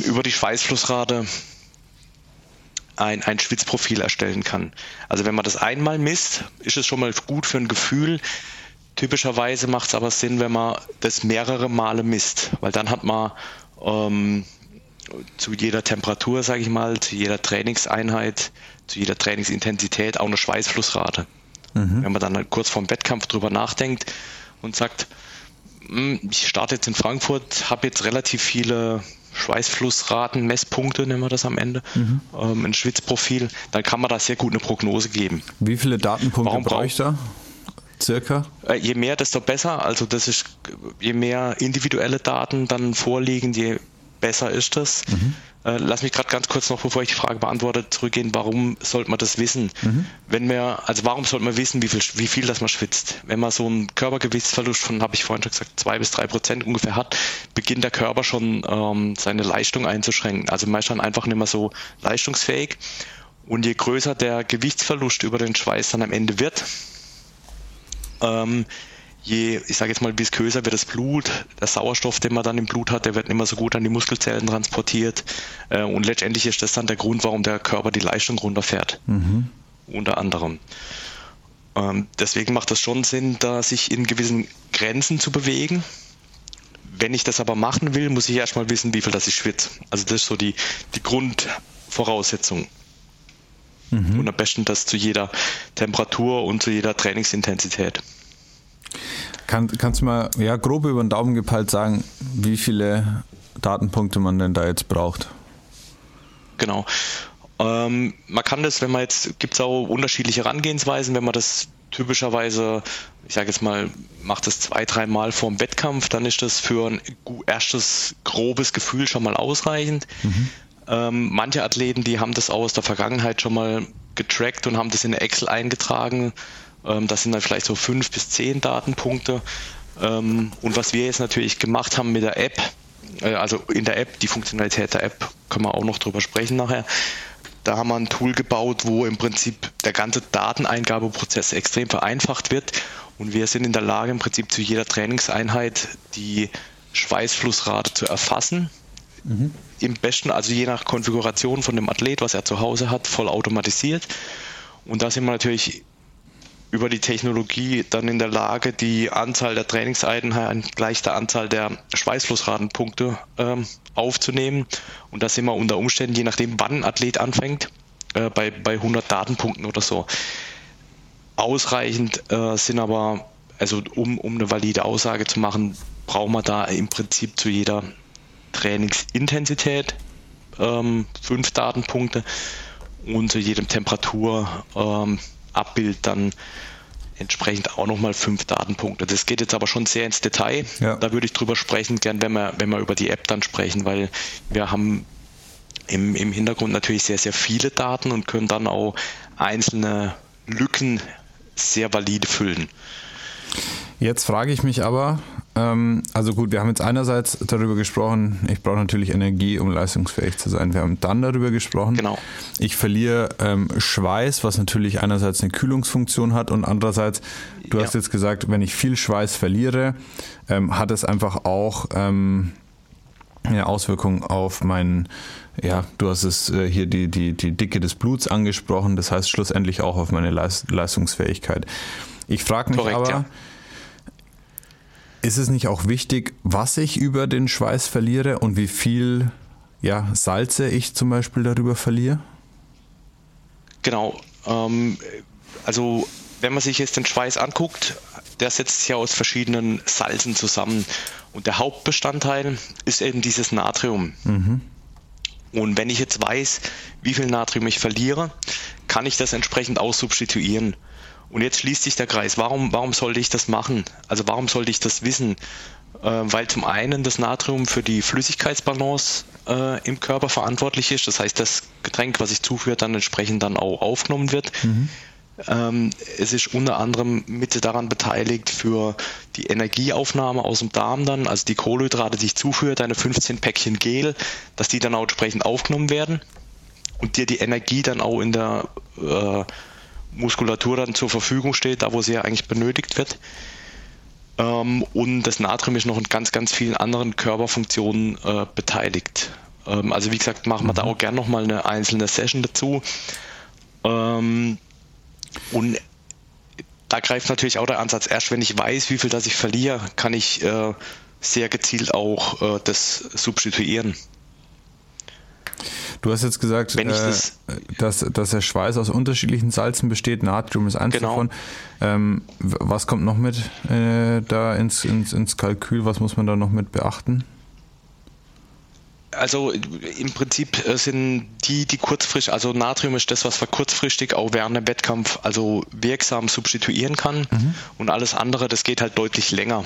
über die Schweißflussrate ein Schwitzprofil erstellen kann. Also wenn man das einmal misst, ist es schon mal gut für ein Gefühl. Typischerweise macht es aber Sinn, wenn man das mehrere Male misst, weil dann hat man zu jeder Temperatur, sage ich mal, zu jeder Trainingseinheit, zu jeder Trainingsintensität auch eine Schweißflussrate. Wenn man dann kurz vorm Wettkampf drüber nachdenkt und sagt, ich starte jetzt in Frankfurt, habe jetzt relativ viele Schweißflussraten, Messpunkte nennen wir das am Ende, ein Schwitzprofil, dann kann man da sehr gut eine Prognose geben. Wie viele Datenpunkte bräuchte er? Circa? Je mehr, desto besser. Also das ist, je mehr individuelle Daten dann vorliegen, je besser ist das. Lass mich gerade ganz kurz noch, bevor ich die Frage beantworte, zurückgehen, warum sollte man das wissen? Warum sollte man wissen, wie viel das man schwitzt? Wenn man so einen Körpergewichtsverlust von, habe ich vorhin schon gesagt, 2 bis 3% ungefähr hat, beginnt der Körper schon seine Leistung einzuschränken. Also man ist dann einfach nicht mehr so leistungsfähig. Und je größer der Gewichtsverlust über den Schweiß dann am Ende wird, ich sage jetzt mal, visköser wird das Blut, der Sauerstoff, den man dann im Blut hat, der wird nicht mehr so gut an die Muskelzellen transportiert und letztendlich ist das dann der Grund, warum der Körper die Leistung runterfährt, unter anderem. Deswegen macht es schon Sinn, da sich in gewissen Grenzen zu bewegen. Wenn ich das aber machen will, muss ich erstmal wissen, wie viel das ich schwitze. Also das ist so die Grundvoraussetzung. Und am besten das zu jeder Temperatur und zu jeder Trainingsintensität. Kannst du mal grob über den Daumen gepeilt sagen, wie viele Datenpunkte man denn da jetzt braucht? Genau. Man kann das, wenn man jetzt, gibt es auch unterschiedliche Herangehensweisen, wenn man das typischerweise, ich sage jetzt mal, macht das 2-3 Mal vorm Wettkampf, dann ist das für ein erstes grobes Gefühl schon mal ausreichend. Manche Athleten, die haben das auch aus der Vergangenheit schon mal getrackt und haben das in Excel eingetragen. Das sind dann vielleicht so 5 bis 10 Datenpunkte. Und was wir jetzt natürlich gemacht haben mit der App, also in der App, die Funktionalität der App, können wir auch noch drüber sprechen nachher. Da haben wir ein Tool gebaut, wo im Prinzip der ganze Dateneingabeprozess extrem vereinfacht wird. Und wir sind in der Lage, im Prinzip zu jeder Trainingseinheit die Schweißflussrate zu erfassen. Im besten, also je nach Konfiguration von dem Athlet, was er zu Hause hat, voll automatisiert. Und da sind wir natürlich über die Technologie dann in der Lage, die Anzahl der Trainingseinheiten gleich der Anzahl der Schweißflussratenpunkte aufzunehmen. Und da sind wir unter Umständen, je nachdem wann ein Athlet anfängt, bei 100 Datenpunkten oder so. Ausreichend sind aber, also um eine valide Aussage zu machen, brauchen wir da im Prinzip zu jeder Trainingsintensität 5 Datenpunkte und zu jedem Temperaturabbild dann entsprechend auch nochmal 5 Datenpunkte. Das geht jetzt aber schon sehr ins Detail. Ja. Da würde ich drüber sprechen, gern, wenn wir über die App dann sprechen, weil wir haben im Hintergrund natürlich sehr, sehr viele Daten und können dann auch einzelne Lücken sehr valide füllen. Jetzt frage ich mich aber, also gut, wir haben jetzt einerseits darüber gesprochen, ich brauche natürlich Energie, um leistungsfähig zu sein. Wir haben dann darüber gesprochen, genau. Ich verliere Schweiß, was natürlich einerseits eine Kühlungsfunktion hat und andererseits, du hast jetzt gesagt, wenn ich viel Schweiß verliere, hat es einfach auch eine Auswirkung auf meinen, ja, du hast es hier die Dicke des Bluts angesprochen, das heißt schlussendlich auch auf meine Leistungsfähigkeit. Ich frage mich aber, ist es nicht auch wichtig, was ich über den Schweiß verliere und wie viel Salze ich zum Beispiel darüber verliere? Genau. Also wenn man sich jetzt den Schweiß anguckt, der setzt sich ja aus verschiedenen Salzen zusammen. Und der Hauptbestandteil ist eben dieses Natrium. Mhm. Und wenn ich jetzt weiß, wie viel Natrium ich verliere, kann ich das entsprechend auch substituieren. Und jetzt schließt sich der Kreis. Warum sollte ich das machen? Also warum sollte ich das wissen? Weil zum einen das Natrium für die Flüssigkeitsbalance im Körper verantwortlich ist. Das heißt, das Getränk, was ich zuführe, dann entsprechend dann auch aufgenommen wird. Mhm. Es ist unter anderem mit daran beteiligt für die Energieaufnahme aus dem Darm dann, also die Kohlenhydrate, die ich zuführe, deine 15 Päckchen Gel, dass die dann auch entsprechend aufgenommen werden und dir die Energie dann auch in der Muskulatur dann zur Verfügung steht, da wo sie ja eigentlich benötigt wird. Und das Natrium ist noch in ganz, ganz vielen anderen Körperfunktionen beteiligt. Also wie gesagt, machen wir da auch gerne nochmal eine einzelne Session dazu. Und da greift natürlich auch der Ansatz, erst wenn ich weiß, wie viel das ich verliere, kann ich sehr gezielt auch das substituieren. Du hast jetzt gesagt, dass der Schweiß aus unterschiedlichen Salzen besteht. Natrium ist eins davon. Was kommt noch mit da ins Kalkül? Was muss man da noch mit beachten? Also im Prinzip sind die kurzfristig, also Natrium ist das, was man kurzfristig auch während dem Wettkampf also wirksam substituieren kann. Mhm. Und alles andere, das geht halt deutlich länger.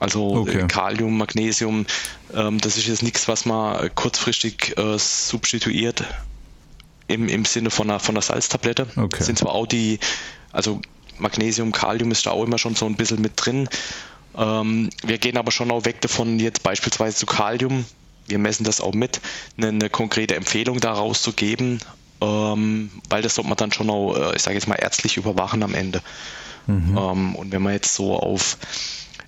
Also Kalium, Magnesium, das ist jetzt nichts, was man kurzfristig substituiert im Sinne von einer Salztablette. Okay. Sind zwar auch also Magnesium, Kalium ist da auch immer schon so ein bisschen mit drin. Wir gehen aber schon auch weg davon, jetzt beispielsweise zu Kalium, wir messen das auch mit, eine konkrete Empfehlung daraus zu geben, weil das sollte man dann schon auch, ich sage jetzt mal, ärztlich überwachen am Ende. Mhm. Und wenn man jetzt so auf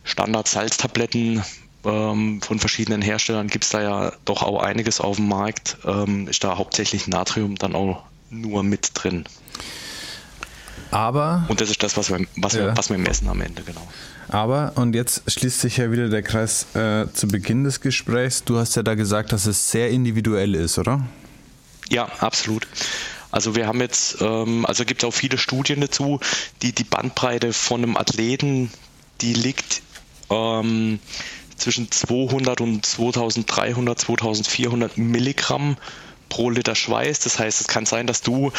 Standard-Salztabletten von verschiedenen Herstellern gibt es da ja doch auch einiges auf dem Markt. Ist da hauptsächlich Natrium dann auch nur mit drin. Aber. Und das ist das, was wir messen am Ende, genau. Aber, und jetzt schließt sich ja wieder der Kreis zu Beginn des Gesprächs. Du hast ja da gesagt, dass es sehr individuell ist, oder? Ja, absolut. Also wir haben jetzt, also gibt es auch viele Studien dazu, die Bandbreite von einem Athleten, die liegt zwischen 200 und 2300, 2400 Milligramm pro Liter Schweiß. Das heißt, es kann sein, dass du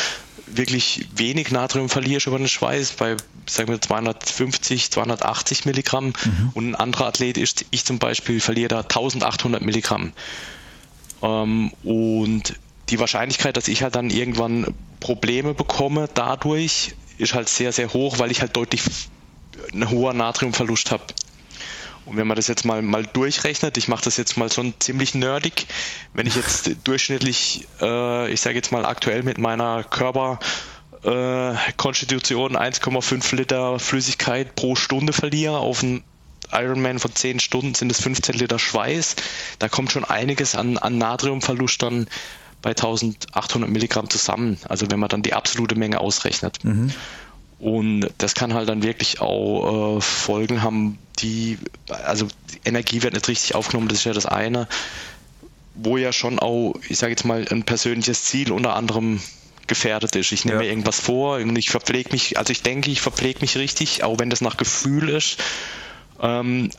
wirklich wenig Natrium verlierst über den Schweiß, bei, sagen wir, 250, 280 Milligramm. Mhm. Und ein anderer Athlet ist, ich zum Beispiel, verliere da 1800 Milligramm. Und die Wahrscheinlichkeit, dass ich halt dann irgendwann Probleme bekomme dadurch, ist halt sehr, sehr hoch, weil ich halt deutlich einen hohen Natriumverlust habe. Und wenn man das jetzt mal durchrechnet, ich mache das jetzt mal schon ziemlich nerdig, wenn ich jetzt durchschnittlich, ich sage jetzt mal aktuell mit meiner Körperkonstitution 1,5 Liter Flüssigkeit pro Stunde verliere, auf einen Ironman von 10 Stunden sind es 15 Liter Schweiß, da kommt schon einiges an Natriumverlust dann bei 1800 Milligramm zusammen, also wenn man dann die absolute Menge ausrechnet. Mhm. Und das kann halt dann wirklich auch Folgen haben, die Energie wird nicht richtig aufgenommen, das ist ja das eine, wo ja schon auch, ich sage jetzt mal, ein persönliches Ziel unter anderem gefährdet ist. Ich nehme mir irgendwas vor, ich verpflege mich, also ich denke, ich verpflege mich richtig, auch wenn das nach Gefühl ist. Und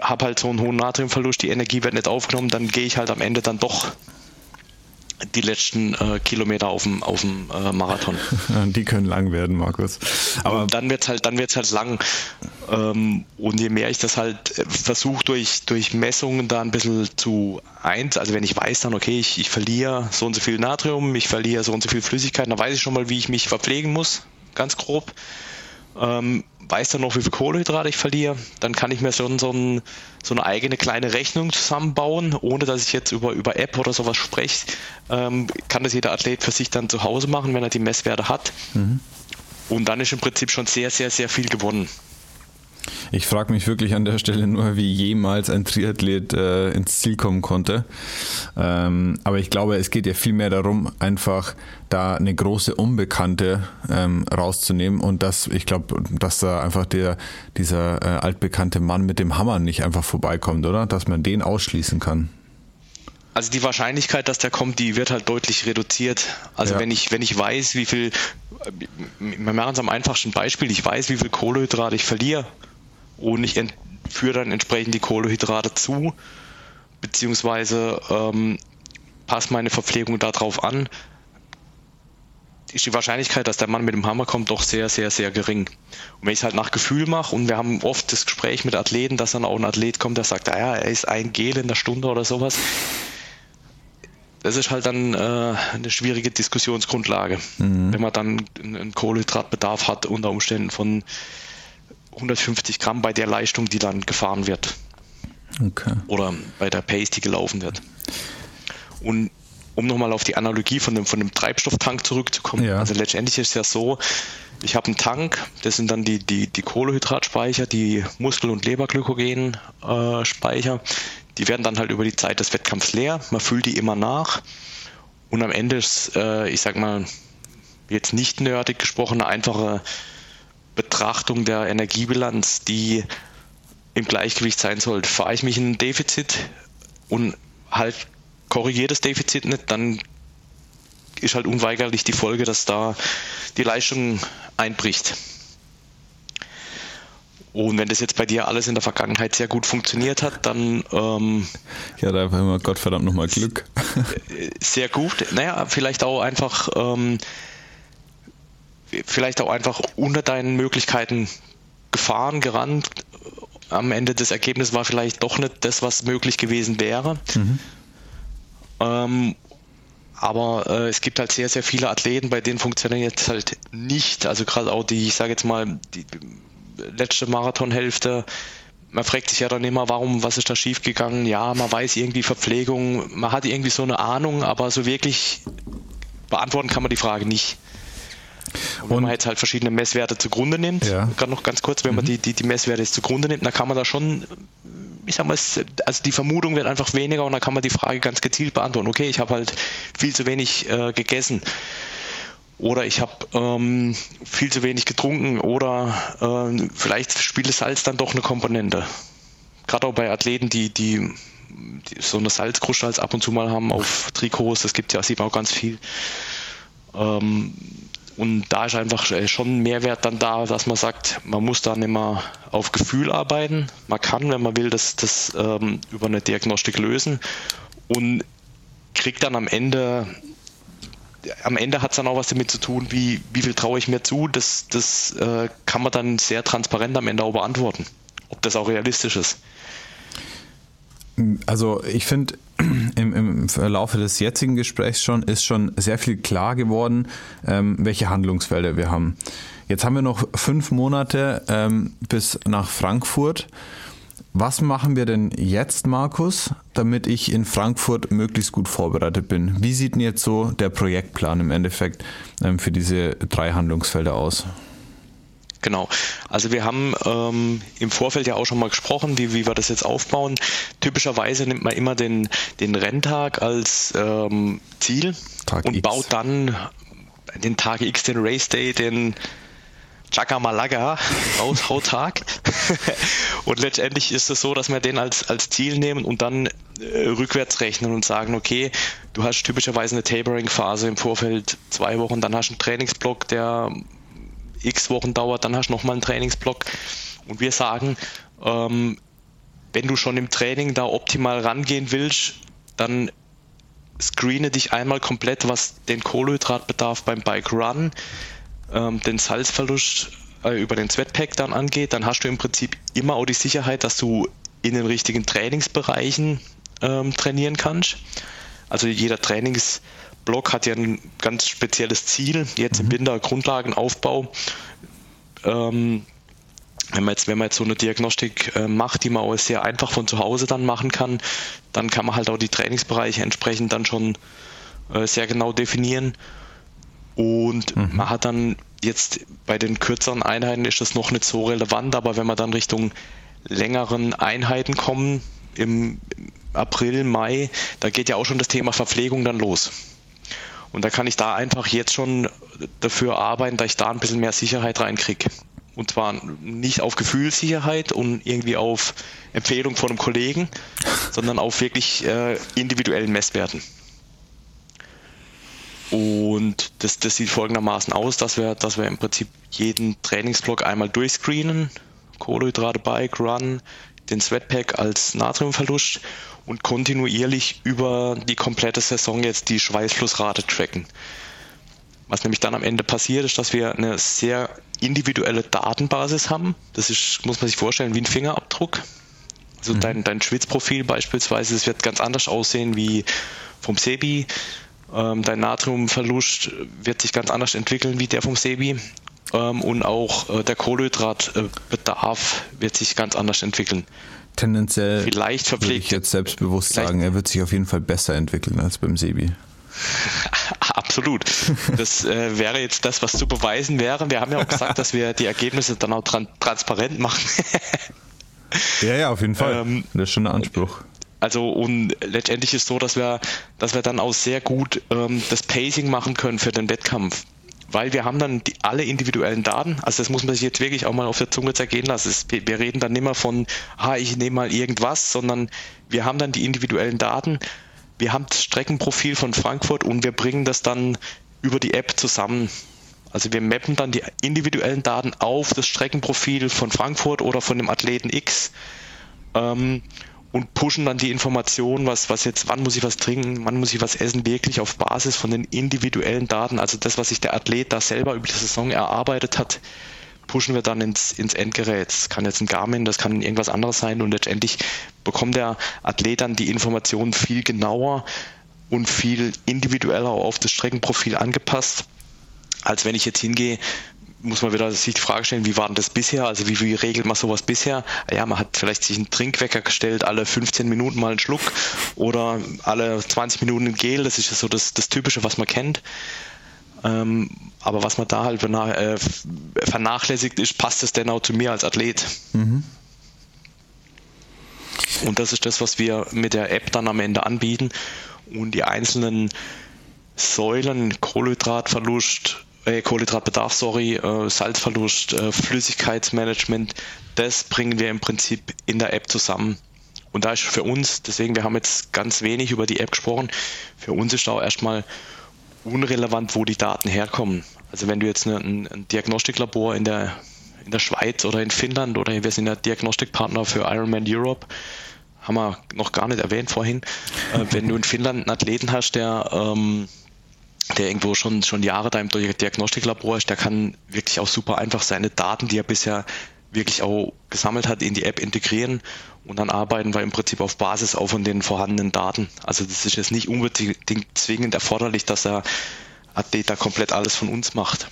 habe halt so einen hohen Natriumverlust, die Energie wird nicht aufgenommen, dann gehe ich halt am Ende dann doch die letzten Kilometer auf dem Marathon. Die können lang werden, Markus. Aber und dann wird es halt, lang. Und je mehr ich das halt versuche, durch Messungen da ein bisschen zu also wenn ich weiß dann, okay, ich verliere so und so viel Natrium, ich verliere so und so viel Flüssigkeit, dann weiß ich schon mal, wie ich mich verpflegen muss, ganz grob. Weiß dann noch, wie viel Kohlenhydrate ich verliere, dann kann ich mir so eine eigene kleine Rechnung zusammenbauen, ohne dass ich jetzt über App oder sowas spreche. Kann das jeder Athlet für sich dann zu Hause machen, wenn er die Messwerte hat. Mhm. Und dann ist im Prinzip schon sehr, sehr, sehr viel gewonnen. Ich frage mich wirklich an der Stelle nur, wie jemals ein Triathlet ins Ziel kommen konnte. Aber ich glaube, es geht ja viel mehr darum, einfach da eine große Unbekannte rauszunehmen. Und ich glaube, dass da einfach dieser altbekannte Mann mit dem Hammer nicht einfach vorbeikommt, oder? Dass man den ausschließen kann. Also die Wahrscheinlichkeit, dass der kommt, die wird halt deutlich reduziert. Also wenn ich weiß, wie viel, wir machen es am einfachsten Beispiel, ich weiß, wie viel Kohlenhydrate ich verliere. Und ich führe dann entsprechend die Kohlenhydrate zu, beziehungsweise passe meine Verpflegung darauf an, ist die Wahrscheinlichkeit, dass der Mann mit dem Hammer kommt, doch sehr, sehr, sehr gering. Und wenn ich es halt nach Gefühl mache, und wir haben oft das Gespräch mit Athleten, dass dann auch ein Athlet kommt, der sagt, naja, er ist ein Gel in der Stunde oder sowas, das ist halt dann eine schwierige Diskussionsgrundlage, wenn man dann einen Kohlenhydratbedarf hat unter Umständen von 150 Gramm bei der Leistung, die dann gefahren wird. Okay. Oder bei der Pace, die gelaufen wird. Und um nochmal auf die Analogie von dem Treibstofftank zurückzukommen, also letztendlich ist es ja so, ich habe einen Tank, das sind dann die Kohlehydratspeicher, die Muskel- und Leberglykogen-Speicher, die werden dann halt über die Zeit des Wettkampfs leer, man füllt die immer nach und am Ende ist, ich sag mal, jetzt nicht nerdig gesprochen, eine einfache Betrachtung der Energiebilanz, die im Gleichgewicht sein sollte. Fahre ich mich in ein Defizit und halt korrigiere das Defizit nicht, dann ist halt unweigerlich die Folge, dass da die Leistung einbricht. Und wenn das jetzt bei dir alles in der Vergangenheit sehr gut funktioniert hat, dann... ich hatte einfach immer Gottverdammt nochmal Glück. Sehr gut. Naja, vielleicht auch einfach unter deinen Möglichkeiten gefahren, gerannt. Am Ende das Ergebnis war vielleicht doch nicht das, was möglich gewesen wäre. Mhm. Aber es gibt halt sehr, sehr viele Athleten, bei denen funktioniert jetzt halt nicht. Also gerade auch die, ich sage jetzt mal, die letzte Marathonhälfte. Man fragt sich ja dann immer, was ist da schiefgegangen? Ja, man weiß irgendwie Verpflegung, man hat irgendwie so eine Ahnung, aber so wirklich beantworten kann man die Frage nicht. Und wenn man jetzt halt verschiedene Messwerte zugrunde nimmt, gerade noch ganz kurz, wenn man die Messwerte jetzt zugrunde nimmt, dann kann man da schon, ich sag mal, also die Vermutung wird einfach weniger und dann kann man die Frage ganz gezielt beantworten. Okay, ich habe halt viel zu wenig gegessen oder ich habe viel zu wenig getrunken oder vielleicht spielt das Salz dann doch eine Komponente. Gerade auch bei Athleten, die so eine Salzkruste ab und zu mal haben auf Trikots, sieht man auch ganz viel. Und da ist einfach schon ein Mehrwert dann da, dass man sagt, man muss dann immer auf Gefühl arbeiten. Man kann, wenn man will, das über eine Diagnostik lösen und kriegt dann am Ende hat es dann auch was damit zu tun, wie viel traue ich mir zu. Das kann man dann sehr transparent am Ende auch beantworten, ob das auch realistisch ist. Also ich finde, im Verlaufe des jetzigen Gesprächs ist schon sehr viel klar geworden, welche Handlungsfelder wir haben. Jetzt haben wir noch 5 Monate bis nach Frankfurt. Was machen wir denn jetzt, Markus, damit ich in Frankfurt möglichst gut vorbereitet bin? Wie sieht denn jetzt so der Projektplan im Endeffekt für diese 3 Handlungsfelder aus? Genau, also wir haben im Vorfeld ja auch schon mal gesprochen, wie wir das jetzt aufbauen. Typischerweise nimmt man immer den Renntag als Ziel Tag und X. Baut dann den Tag X, den Race Day, den Chakamalaga Raushautag Und letztendlich ist es so, dass wir den als Ziel nehmen und dann rückwärts rechnen und sagen, okay, du hast typischerweise eine Tapering-Phase im Vorfeld 2 Wochen, dann hast du einen Trainingsblock, der x Wochen dauert, dann hast du nochmal einen Trainingsblock. Und wir sagen, wenn du schon im Training da optimal rangehen willst, dann screene dich einmal komplett, was den Kohlenhydratbedarf beim Bike Run, den Salzverlust über den Sweatpack dann angeht. Dann hast du im Prinzip immer auch die Sicherheit, dass du in den richtigen Trainingsbereichen trainieren kannst. Also jeder Trainingsblock hat ja ein ganz spezielles Ziel. Jetzt im Winter Grundlagenaufbau. Wenn man jetzt so eine Diagnostik macht, die man auch sehr einfach von zu Hause dann machen kann, dann kann man halt auch die Trainingsbereiche entsprechend dann schon sehr genau definieren. Und man hat dann jetzt bei den kürzeren Einheiten ist das noch nicht so relevant, aber wenn wir dann Richtung längeren Einheiten kommen, im April, Mai, da geht ja auch schon das Thema Verpflegung dann los. Und da kann ich da einfach jetzt schon dafür arbeiten, dass ich da ein bisschen mehr Sicherheit reinkriege. Und zwar nicht auf Gefühlssicherheit und irgendwie auf Empfehlung von einem Kollegen, sondern auf wirklich individuellen Messwerten. Und das sieht folgendermaßen aus, dass wir im Prinzip jeden Trainingsblock einmal durchscreenen. Kohlenhydrate, Bike, Run, den Sweatpack als Natriumverlust und kontinuierlich über die komplette Saison jetzt die Schweißflussrate tracken. Was nämlich dann am Ende passiert, ist, dass wir eine sehr individuelle Datenbasis haben. Das ist, muss man sich vorstellen, wie ein Fingerabdruck. Also dein Schwitzprofil beispielsweise, das wird ganz anders aussehen wie vom Sebi. Dein Natriumverlust wird sich ganz anders entwickeln wie der vom Sebi. Und auch der Kohlenhydratbedarf wird sich ganz anders entwickeln. Tendenziell vielleicht würde ich jetzt selbstbewusst sagen, er wird sich auf jeden Fall besser entwickeln als beim Sebi. Absolut. Das wäre jetzt das, was zu beweisen wäre. Wir haben ja auch gesagt, dass wir die Ergebnisse dann auch transparent machen. ja, auf jeden Fall. Das ist schon ein Anspruch. Also und letztendlich ist es so, dass wir dann auch sehr gut das Pacing machen können für den Wettkampf. Weil wir haben dann alle individuellen Daten, also das muss man sich jetzt wirklich auch mal auf der Zunge zergehen lassen. Wir reden dann nicht mehr von, ich nehme mal irgendwas, sondern wir haben dann die individuellen Daten. Wir haben das Streckenprofil von Frankfurt und wir bringen das dann über die App zusammen. Also wir mappen dann die individuellen Daten auf das Streckenprofil von Frankfurt oder von dem Athleten X und pushen dann die Informationen, was jetzt, wann muss ich was trinken, wann muss ich was essen, wirklich auf Basis von den individuellen Daten. Also das, was sich der Athlet da selber über die Saison erarbeitet hat, pushen wir dann ins Endgerät. Das kann jetzt ein Garmin, das kann irgendwas anderes sein und letztendlich bekommt der Athlet dann die Informationen viel genauer und viel individueller auf das Streckenprofil angepasst, als wenn ich jetzt hingehe, muss man wieder sich die Frage stellen, wie war denn das bisher, also wie regelt man sowas bisher? Ja, man hat vielleicht sich einen Trinkwecker gestellt, alle 15 Minuten mal einen Schluck oder alle 20 Minuten ein Gel, das ist ja so das Typische, was man kennt. Aber was man da halt vernachlässigt ist, passt es denn auch zu mir als Athlet? Und das ist das, was wir mit der App dann am Ende anbieten und die einzelnen Säulen, Kohlenhydratbedarf, Salzverlust, Flüssigkeitsmanagement, das bringen wir im Prinzip in der App zusammen. Und da ist für uns, deswegen, wir haben jetzt ganz wenig über die App gesprochen, für uns ist auch erstmal unrelevant, wo die Daten herkommen. Also wenn du jetzt ein Diagnostiklabor in der Schweiz oder in Finnland oder wir sind ja Diagnostikpartner für Ironman Europe, haben wir noch gar nicht erwähnt vorhin, wenn du in Finnland einen Athleten hast, der irgendwo schon Jahre da im Diagnostiklabor ist, der kann wirklich auch super einfach seine Daten, die er bisher wirklich auch gesammelt hat, in die App integrieren und dann arbeiten wir im Prinzip auf Basis auch von den vorhandenen Daten. Also das ist jetzt nicht unbedingt zwingend erforderlich, dass der Athlet da komplett alles von uns macht.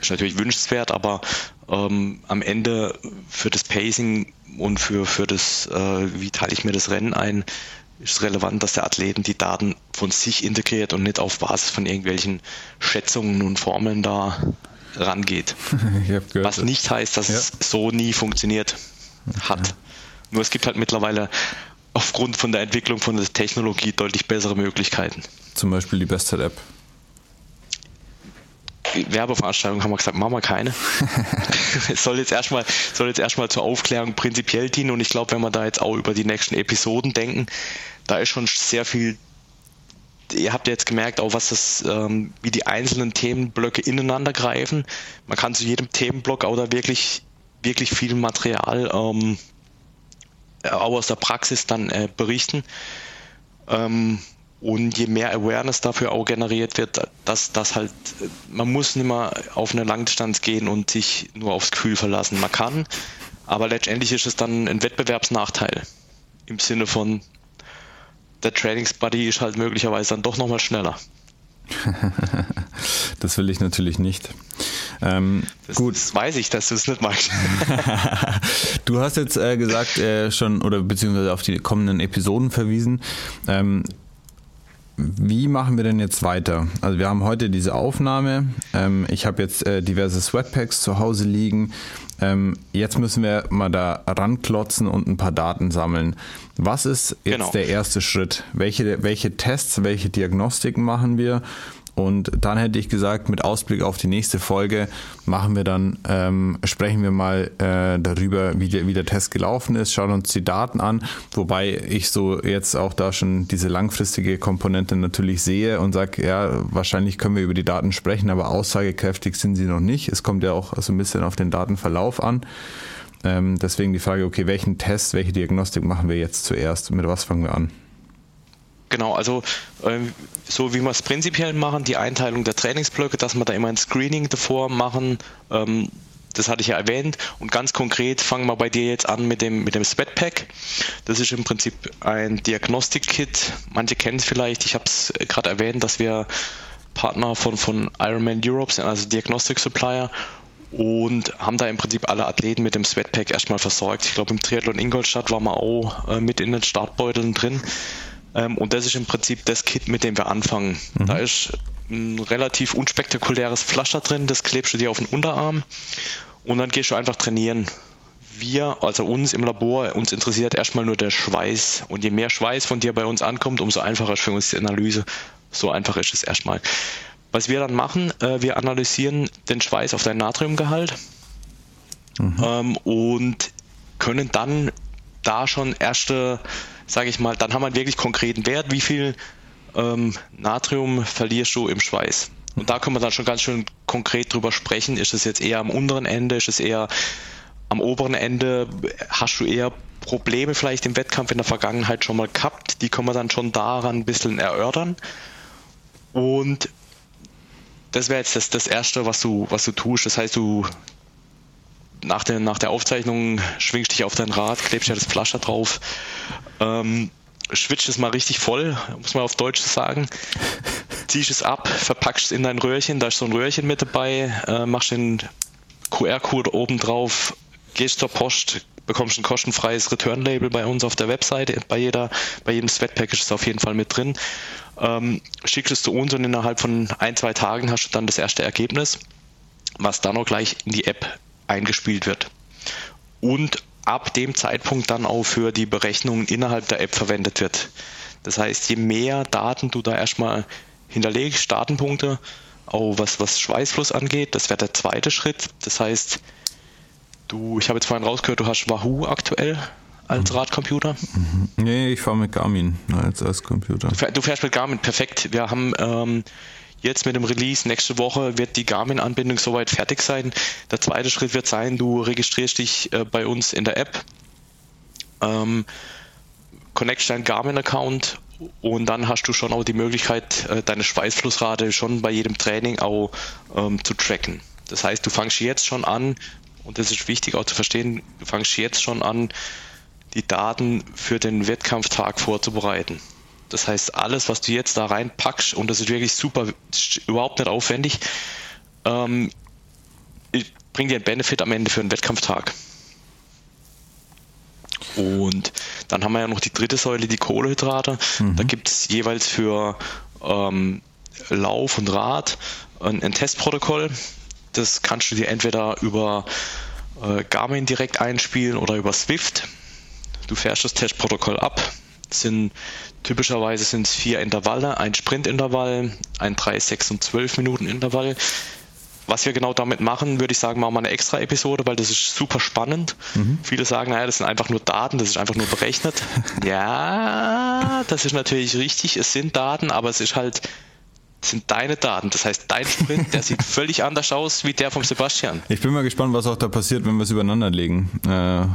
Ist natürlich wünschenswert, aber am Ende für das Pacing und für das, wie teile ich mir das Rennen ein, ist relevant, dass der Athleten die Daten von sich integriert und nicht auf Basis von irgendwelchen Schätzungen und Formeln da rangeht. Was nicht heißt, dass es so nie funktioniert hat. Ja. Nur es gibt halt mittlerweile aufgrund von der Entwicklung von der Technologie deutlich bessere Möglichkeiten. Zum Beispiel die Bestzeit-App. Werbeveranstaltungen haben wir gesagt, machen wir keine. Es soll jetzt erstmal zur Aufklärung prinzipiell dienen, und ich glaube, wenn wir da jetzt auch über die nächsten Episoden denken, da ist schon sehr viel. Ihr habt ja jetzt gemerkt, auch was das, wie die einzelnen Themenblöcke ineinander greifen. Man kann zu jedem Themenblock auch da wirklich, wirklich viel Material auch aus der Praxis dann berichten. Und je mehr Awareness dafür auch generiert wird, dass das halt, man muss nicht mehr auf eine Langdistanz gehen und sich nur aufs Gefühl verlassen. Man kann, aber letztendlich ist es dann ein Wettbewerbsnachteil im Sinne von, der Trainingsbuddy ist halt möglicherweise dann doch nochmal schneller. Das will ich natürlich nicht. Gut. Das weiß ich, dass du es nicht magst. Du hast jetzt gesagt, schon oder beziehungsweise auf die kommenden Episoden verwiesen. Wie machen wir denn jetzt weiter? Also wir haben heute diese Aufnahme. Ich habe jetzt diverse Sweatpacks zu Hause liegen. Jetzt müssen wir mal da ranklotzen und ein paar Daten sammeln. Was ist jetzt der erste Schritt? Welche Tests, welche Diagnostiken machen wir? Und dann hätte ich gesagt, mit Ausblick auf die nächste Folge machen wir dann, sprechen wir mal darüber, wie der Test gelaufen ist, schauen uns die Daten an, wobei ich so jetzt auch da schon diese langfristige Komponente natürlich sehe und sage, ja, wahrscheinlich können wir über die Daten sprechen, aber aussagekräftig sind sie noch nicht. Es kommt ja auch so ein bisschen auf den Datenverlauf an. Deswegen die Frage, okay, welchen Test, welche Diagnostik machen wir jetzt zuerst und mit was fangen wir an? Genau, also so wie wir es prinzipiell machen, die Einteilung der Trainingsblöcke, dass wir da immer ein Screening davor machen, das hatte ich ja erwähnt. Und ganz konkret fangen wir bei dir jetzt an mit dem Sweatpack. Das ist im Prinzip ein Diagnostikkit. Manche kennen es vielleicht, ich habe es gerade erwähnt, dass wir Partner von Ironman Europe sind, also Diagnostik Supplier, und haben da im Prinzip alle Athleten mit dem Sweatpack erstmal versorgt. Ich glaube, im Triathlon Ingolstadt waren wir auch mit in den Startbeuteln drin. Und das ist im Prinzip das Kit, mit dem wir anfangen. Mhm. Da ist ein relativ unspektakuläres Pflaster drin, das klebst du dir auf den Unterarm und dann gehst du einfach trainieren. Wir, also uns im Labor, uns interessiert erstmal nur der Schweiß. Und je mehr Schweiß von dir bei uns ankommt, umso einfacher ist für uns die Analyse. So einfach ist es erstmal. Was wir dann machen, wir analysieren den Schweiß auf deinen Natriumgehalt und können dann da schon erste, sage ich mal, dann haben wir einen wirklich konkreten Wert, wie viel Natrium verlierst du im Schweiß. Und da können wir dann schon ganz schön konkret drüber sprechen, ist es jetzt eher am unteren Ende, ist es eher am oberen Ende, hast du eher Probleme vielleicht im Wettkampf in der Vergangenheit schon mal gehabt, die können wir dann schon daran ein bisschen erörtern. Und das wäre jetzt das Erste, was du tust, das heißt, du nach der Aufzeichnung schwingst dich auf dein Rad, klebst ja das Pflaster drauf, schwitzt es mal richtig voll, muss man auf Deutsch sagen, ziehst es ab, verpackst es in dein Röhrchen, da ist so ein Röhrchen mit dabei, machst den QR-Code oben drauf, gehst zur Post, bekommst ein kostenfreies Return-Label bei uns auf der Webseite, bei jedem Sweatpack ist es auf jeden Fall mit drin, schickst es zu uns und innerhalb von 1-2 Tagen hast du dann das erste Ergebnis, was dann auch gleich in die App eingespielt wird und ab dem Zeitpunkt dann auch für die Berechnungen innerhalb der App verwendet wird. Das heißt, je mehr Daten du da erstmal hinterlegst, Datenpunkte, auch was Schweißfluss angeht, das wäre der zweite Schritt. Das heißt, ich habe jetzt vorhin rausgehört, du hast Wahoo aktuell als Radcomputer. Nee, ich fahre mit Garmin als Computer. Du fährst mit Garmin, perfekt. Wir haben jetzt mit dem Release nächste Woche wird die Garmin-Anbindung soweit fertig sein. Der zweite Schritt wird sein, du registrierst dich bei uns in der App, connectst deinen Garmin-Account und dann hast du schon auch die Möglichkeit, deine Schweißflussrate schon bei jedem Training auch zu tracken. Das heißt, du fängst jetzt schon an, und das ist wichtig auch zu verstehen, du fängst jetzt schon an, die Daten für den Wettkampftag vorzubereiten. Das heißt, alles, was du jetzt da reinpackst, und das ist wirklich super, ist überhaupt nicht aufwendig, bringt dir einen Benefit am Ende für einen Wettkampftag. Und dann haben wir ja noch die dritte Säule, die Kohlenhydrate. Da gibt es jeweils für Lauf und Rad ein Testprotokoll. Das kannst du dir entweder über Garmin direkt einspielen oder über Swift. Du fährst das Testprotokoll ab. Typischerweise sind es 4 Intervalle, ein Sprintintervall, ein 3-, 6- und 12-Minuten-Intervall. Was wir genau damit machen, würde ich sagen, machen wir eine extra Episode, weil das ist super spannend. Mhm. Viele sagen, naja, das sind einfach nur Daten, das ist einfach nur berechnet. Ja, das ist natürlich richtig, es sind Daten, aber es ist halt, das sind deine Daten. Das heißt, dein Sprint, der sieht völlig anders aus wie der vom Sebastian. Ich bin mal gespannt, was auch da passiert, wenn wir es übereinander legen.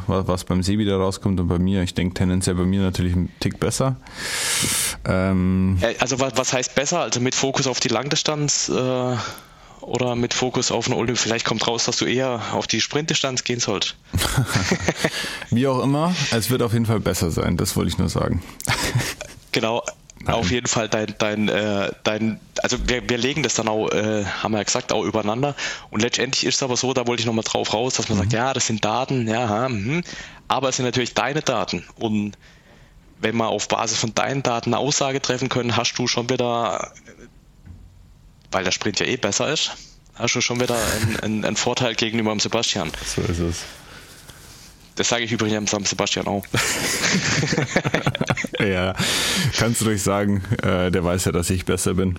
Was beim Sebi da rauskommt und bei mir. Ich denke tendenziell bei mir natürlich einen Tick besser. Also was heißt besser? Also mit Fokus auf die Langdistanz oder mit Fokus auf eine Olympia? Vielleicht kommt raus, dass du eher auf die Sprintdistanz gehen sollst. Wie auch immer, es wird auf jeden Fall besser sein. Das wollte ich nur sagen. Genau. Nein. Auf jeden Fall dein also wir legen das dann auch, haben wir ja gesagt, auch übereinander. Und letztendlich ist es aber so, da wollte ich nochmal drauf raus, dass man sagt, ja, das sind Daten, ja, aber es sind natürlich deine Daten. Und wenn wir auf Basis von deinen Daten eine Aussage treffen können, hast du schon wieder, weil der Sprint ja eh besser ist, hast du schon wieder einen Vorteil gegenüber dem Sebastian. So ist es. Das sage ich übrigens am Sebastian auch. Ja, kannst du ruhig sagen, der weiß ja, dass ich besser bin.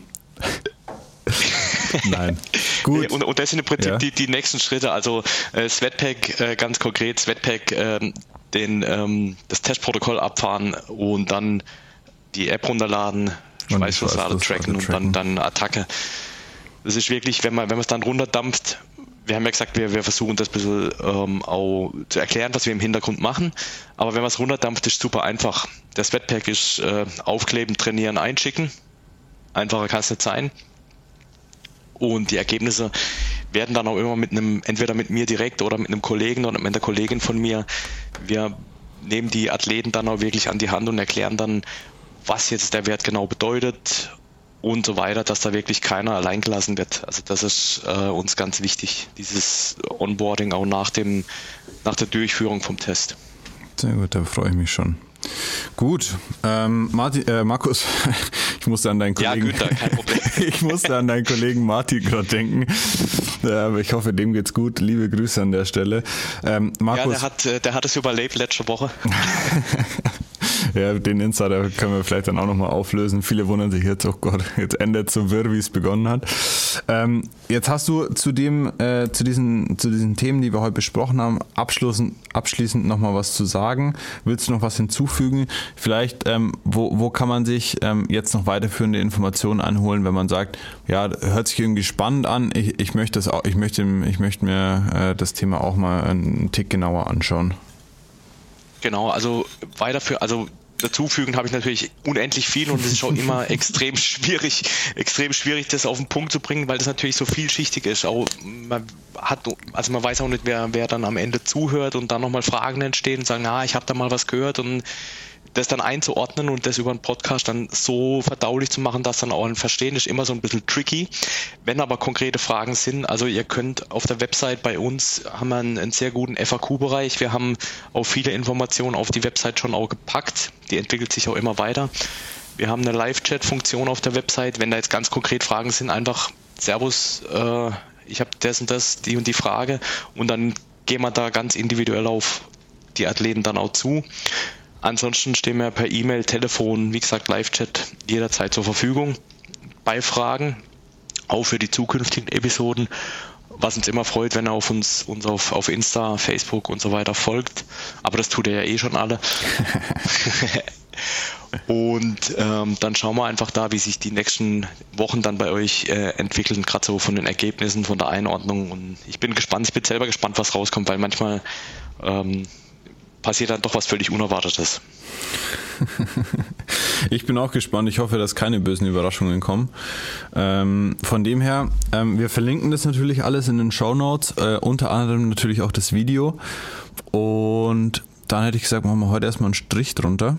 Nein. Gut. Und das sind im Prinzip die nächsten Schritte. Also Sweatpack, ganz konkret, Sweatpack, das Testprotokoll abfahren und dann die App runterladen, Schweißfußlade tracken und dann Attacke. Das ist wirklich, wenn man es dann runterdampft. Wir haben ja gesagt, wir versuchen das ein bisschen auch zu erklären, was wir im Hintergrund machen. Aber wenn man es runterdampft, ist super einfach. Das Sweatpack ist aufkleben, trainieren, einschicken. Einfacher kann es nicht sein. Und die Ergebnisse werden dann auch immer entweder mit mir direkt oder mit einem Kollegen oder mit einer Kollegin von mir. Wir nehmen die Athleten dann auch wirklich an die Hand und erklären dann, was jetzt der Wert genau bedeutet und so weiter, dass da wirklich keiner allein gelassen wird. Also das ist uns ganz wichtig, dieses Onboarding auch nach der Durchführung vom Test. Sehr gut, da freue ich mich schon. Gut, Markus, ich musste an deinen Kollegen. Ja, Günther, kein Problem. Ich musste an deinen Kollegen Martin gerade denken. Ich hoffe, dem geht's gut. Liebe Grüße an der Stelle. Markus, ja, der hat es überlebt letzte Woche. Ja, den Insider können wir vielleicht dann auch nochmal auflösen. Viele wundern sich jetzt, oh Gott, jetzt endet so wirr, wie es begonnen hat. Jetzt hast du zu diesen Themen, die wir heute besprochen haben, abschließend nochmal was zu sagen. Willst du noch was hinzufügen? Vielleicht, wo kann man sich jetzt noch weiterführende Informationen anholen, wenn man sagt, ja, hört sich irgendwie spannend an, ich möchte das auch, ich möchte mir das Thema auch mal einen Tick genauer anschauen. Genau, also dazufügen habe ich natürlich unendlich viel und es ist schon immer extrem schwierig, das auf den Punkt zu bringen, weil das natürlich so vielschichtig ist. Auch man weiß auch nicht, wer dann am Ende zuhört und dann nochmal Fragen entstehen und sagen, na, ich habe da mal was gehört und das dann einzuordnen und das über einen Podcast dann so verdaulich zu machen, dass dann auch ein Verstehen ist, immer so ein bisschen tricky. Wenn aber konkrete Fragen sind, also ihr könnt auf der Website bei uns, haben wir einen sehr guten FAQ-Bereich. Wir haben auch viele Informationen auf die Website schon auch gepackt. Die entwickelt sich auch immer weiter. Wir haben eine Live-Chat-Funktion auf der Website. Wenn da jetzt ganz konkret Fragen sind, einfach Servus, ich habe das und das, die und die Frage und dann gehen wir da ganz individuell auf die Athleten dann auch zu. Ansonsten stehen wir per E-Mail, Telefon, wie gesagt Live-Chat jederzeit zur Verfügung bei Fragen, auch für die zukünftigen Episoden, was uns immer freut, wenn ihr uns auf Insta, Facebook und so weiter folgt, aber das tut ihr ja eh schon alle. Und dann schauen wir einfach da, wie sich die nächsten Wochen dann bei euch entwickeln, gerade so von den Ergebnissen, von der Einordnung und ich bin selber gespannt, was rauskommt, weil manchmal passiert dann doch was völlig Unerwartetes. Ich bin auch gespannt. Ich hoffe, dass keine bösen Überraschungen kommen. Von dem her, wir verlinken das natürlich alles in den Shownotes, unter anderem natürlich auch das Video. Und dann hätte ich gesagt, machen wir heute erstmal einen Strich drunter.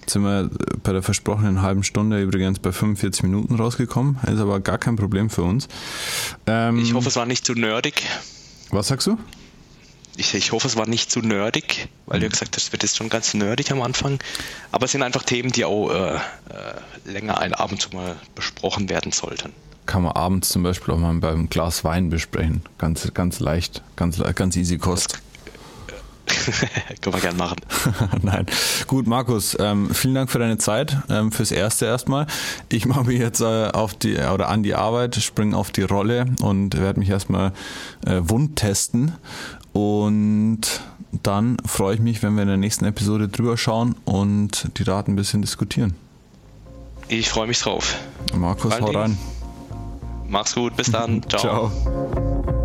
Jetzt sind wir bei der versprochenen halben Stunde übrigens bei 45 Minuten rausgekommen. Ist aber gar kein Problem für uns. Ich hoffe, es war nicht zu nerdig. Was sagst du? Ich hoffe, es war nicht zu nerdig, weil du ja gesagt hast, das wird jetzt schon ganz nerdig am Anfang. Aber es sind einfach Themen, die auch länger ein Abend mal besprochen werden sollten. Kann man abends zum Beispiel auch mal beim Glas Wein besprechen. Ganz leicht, ganz easy Kost. Können wir gerne machen. Nein. Gut, Markus, vielen Dank für deine Zeit, fürs Erste erstmal. Ich mache mich jetzt an die Arbeit, springe auf die Rolle und werde mich erstmal wund testen. Und dann freue ich mich, wenn wir in der nächsten Episode drüber schauen und die Daten ein bisschen diskutieren. Ich freue mich drauf. Markus, hau rein. Mach's gut, bis dann. Ciao. Ciao.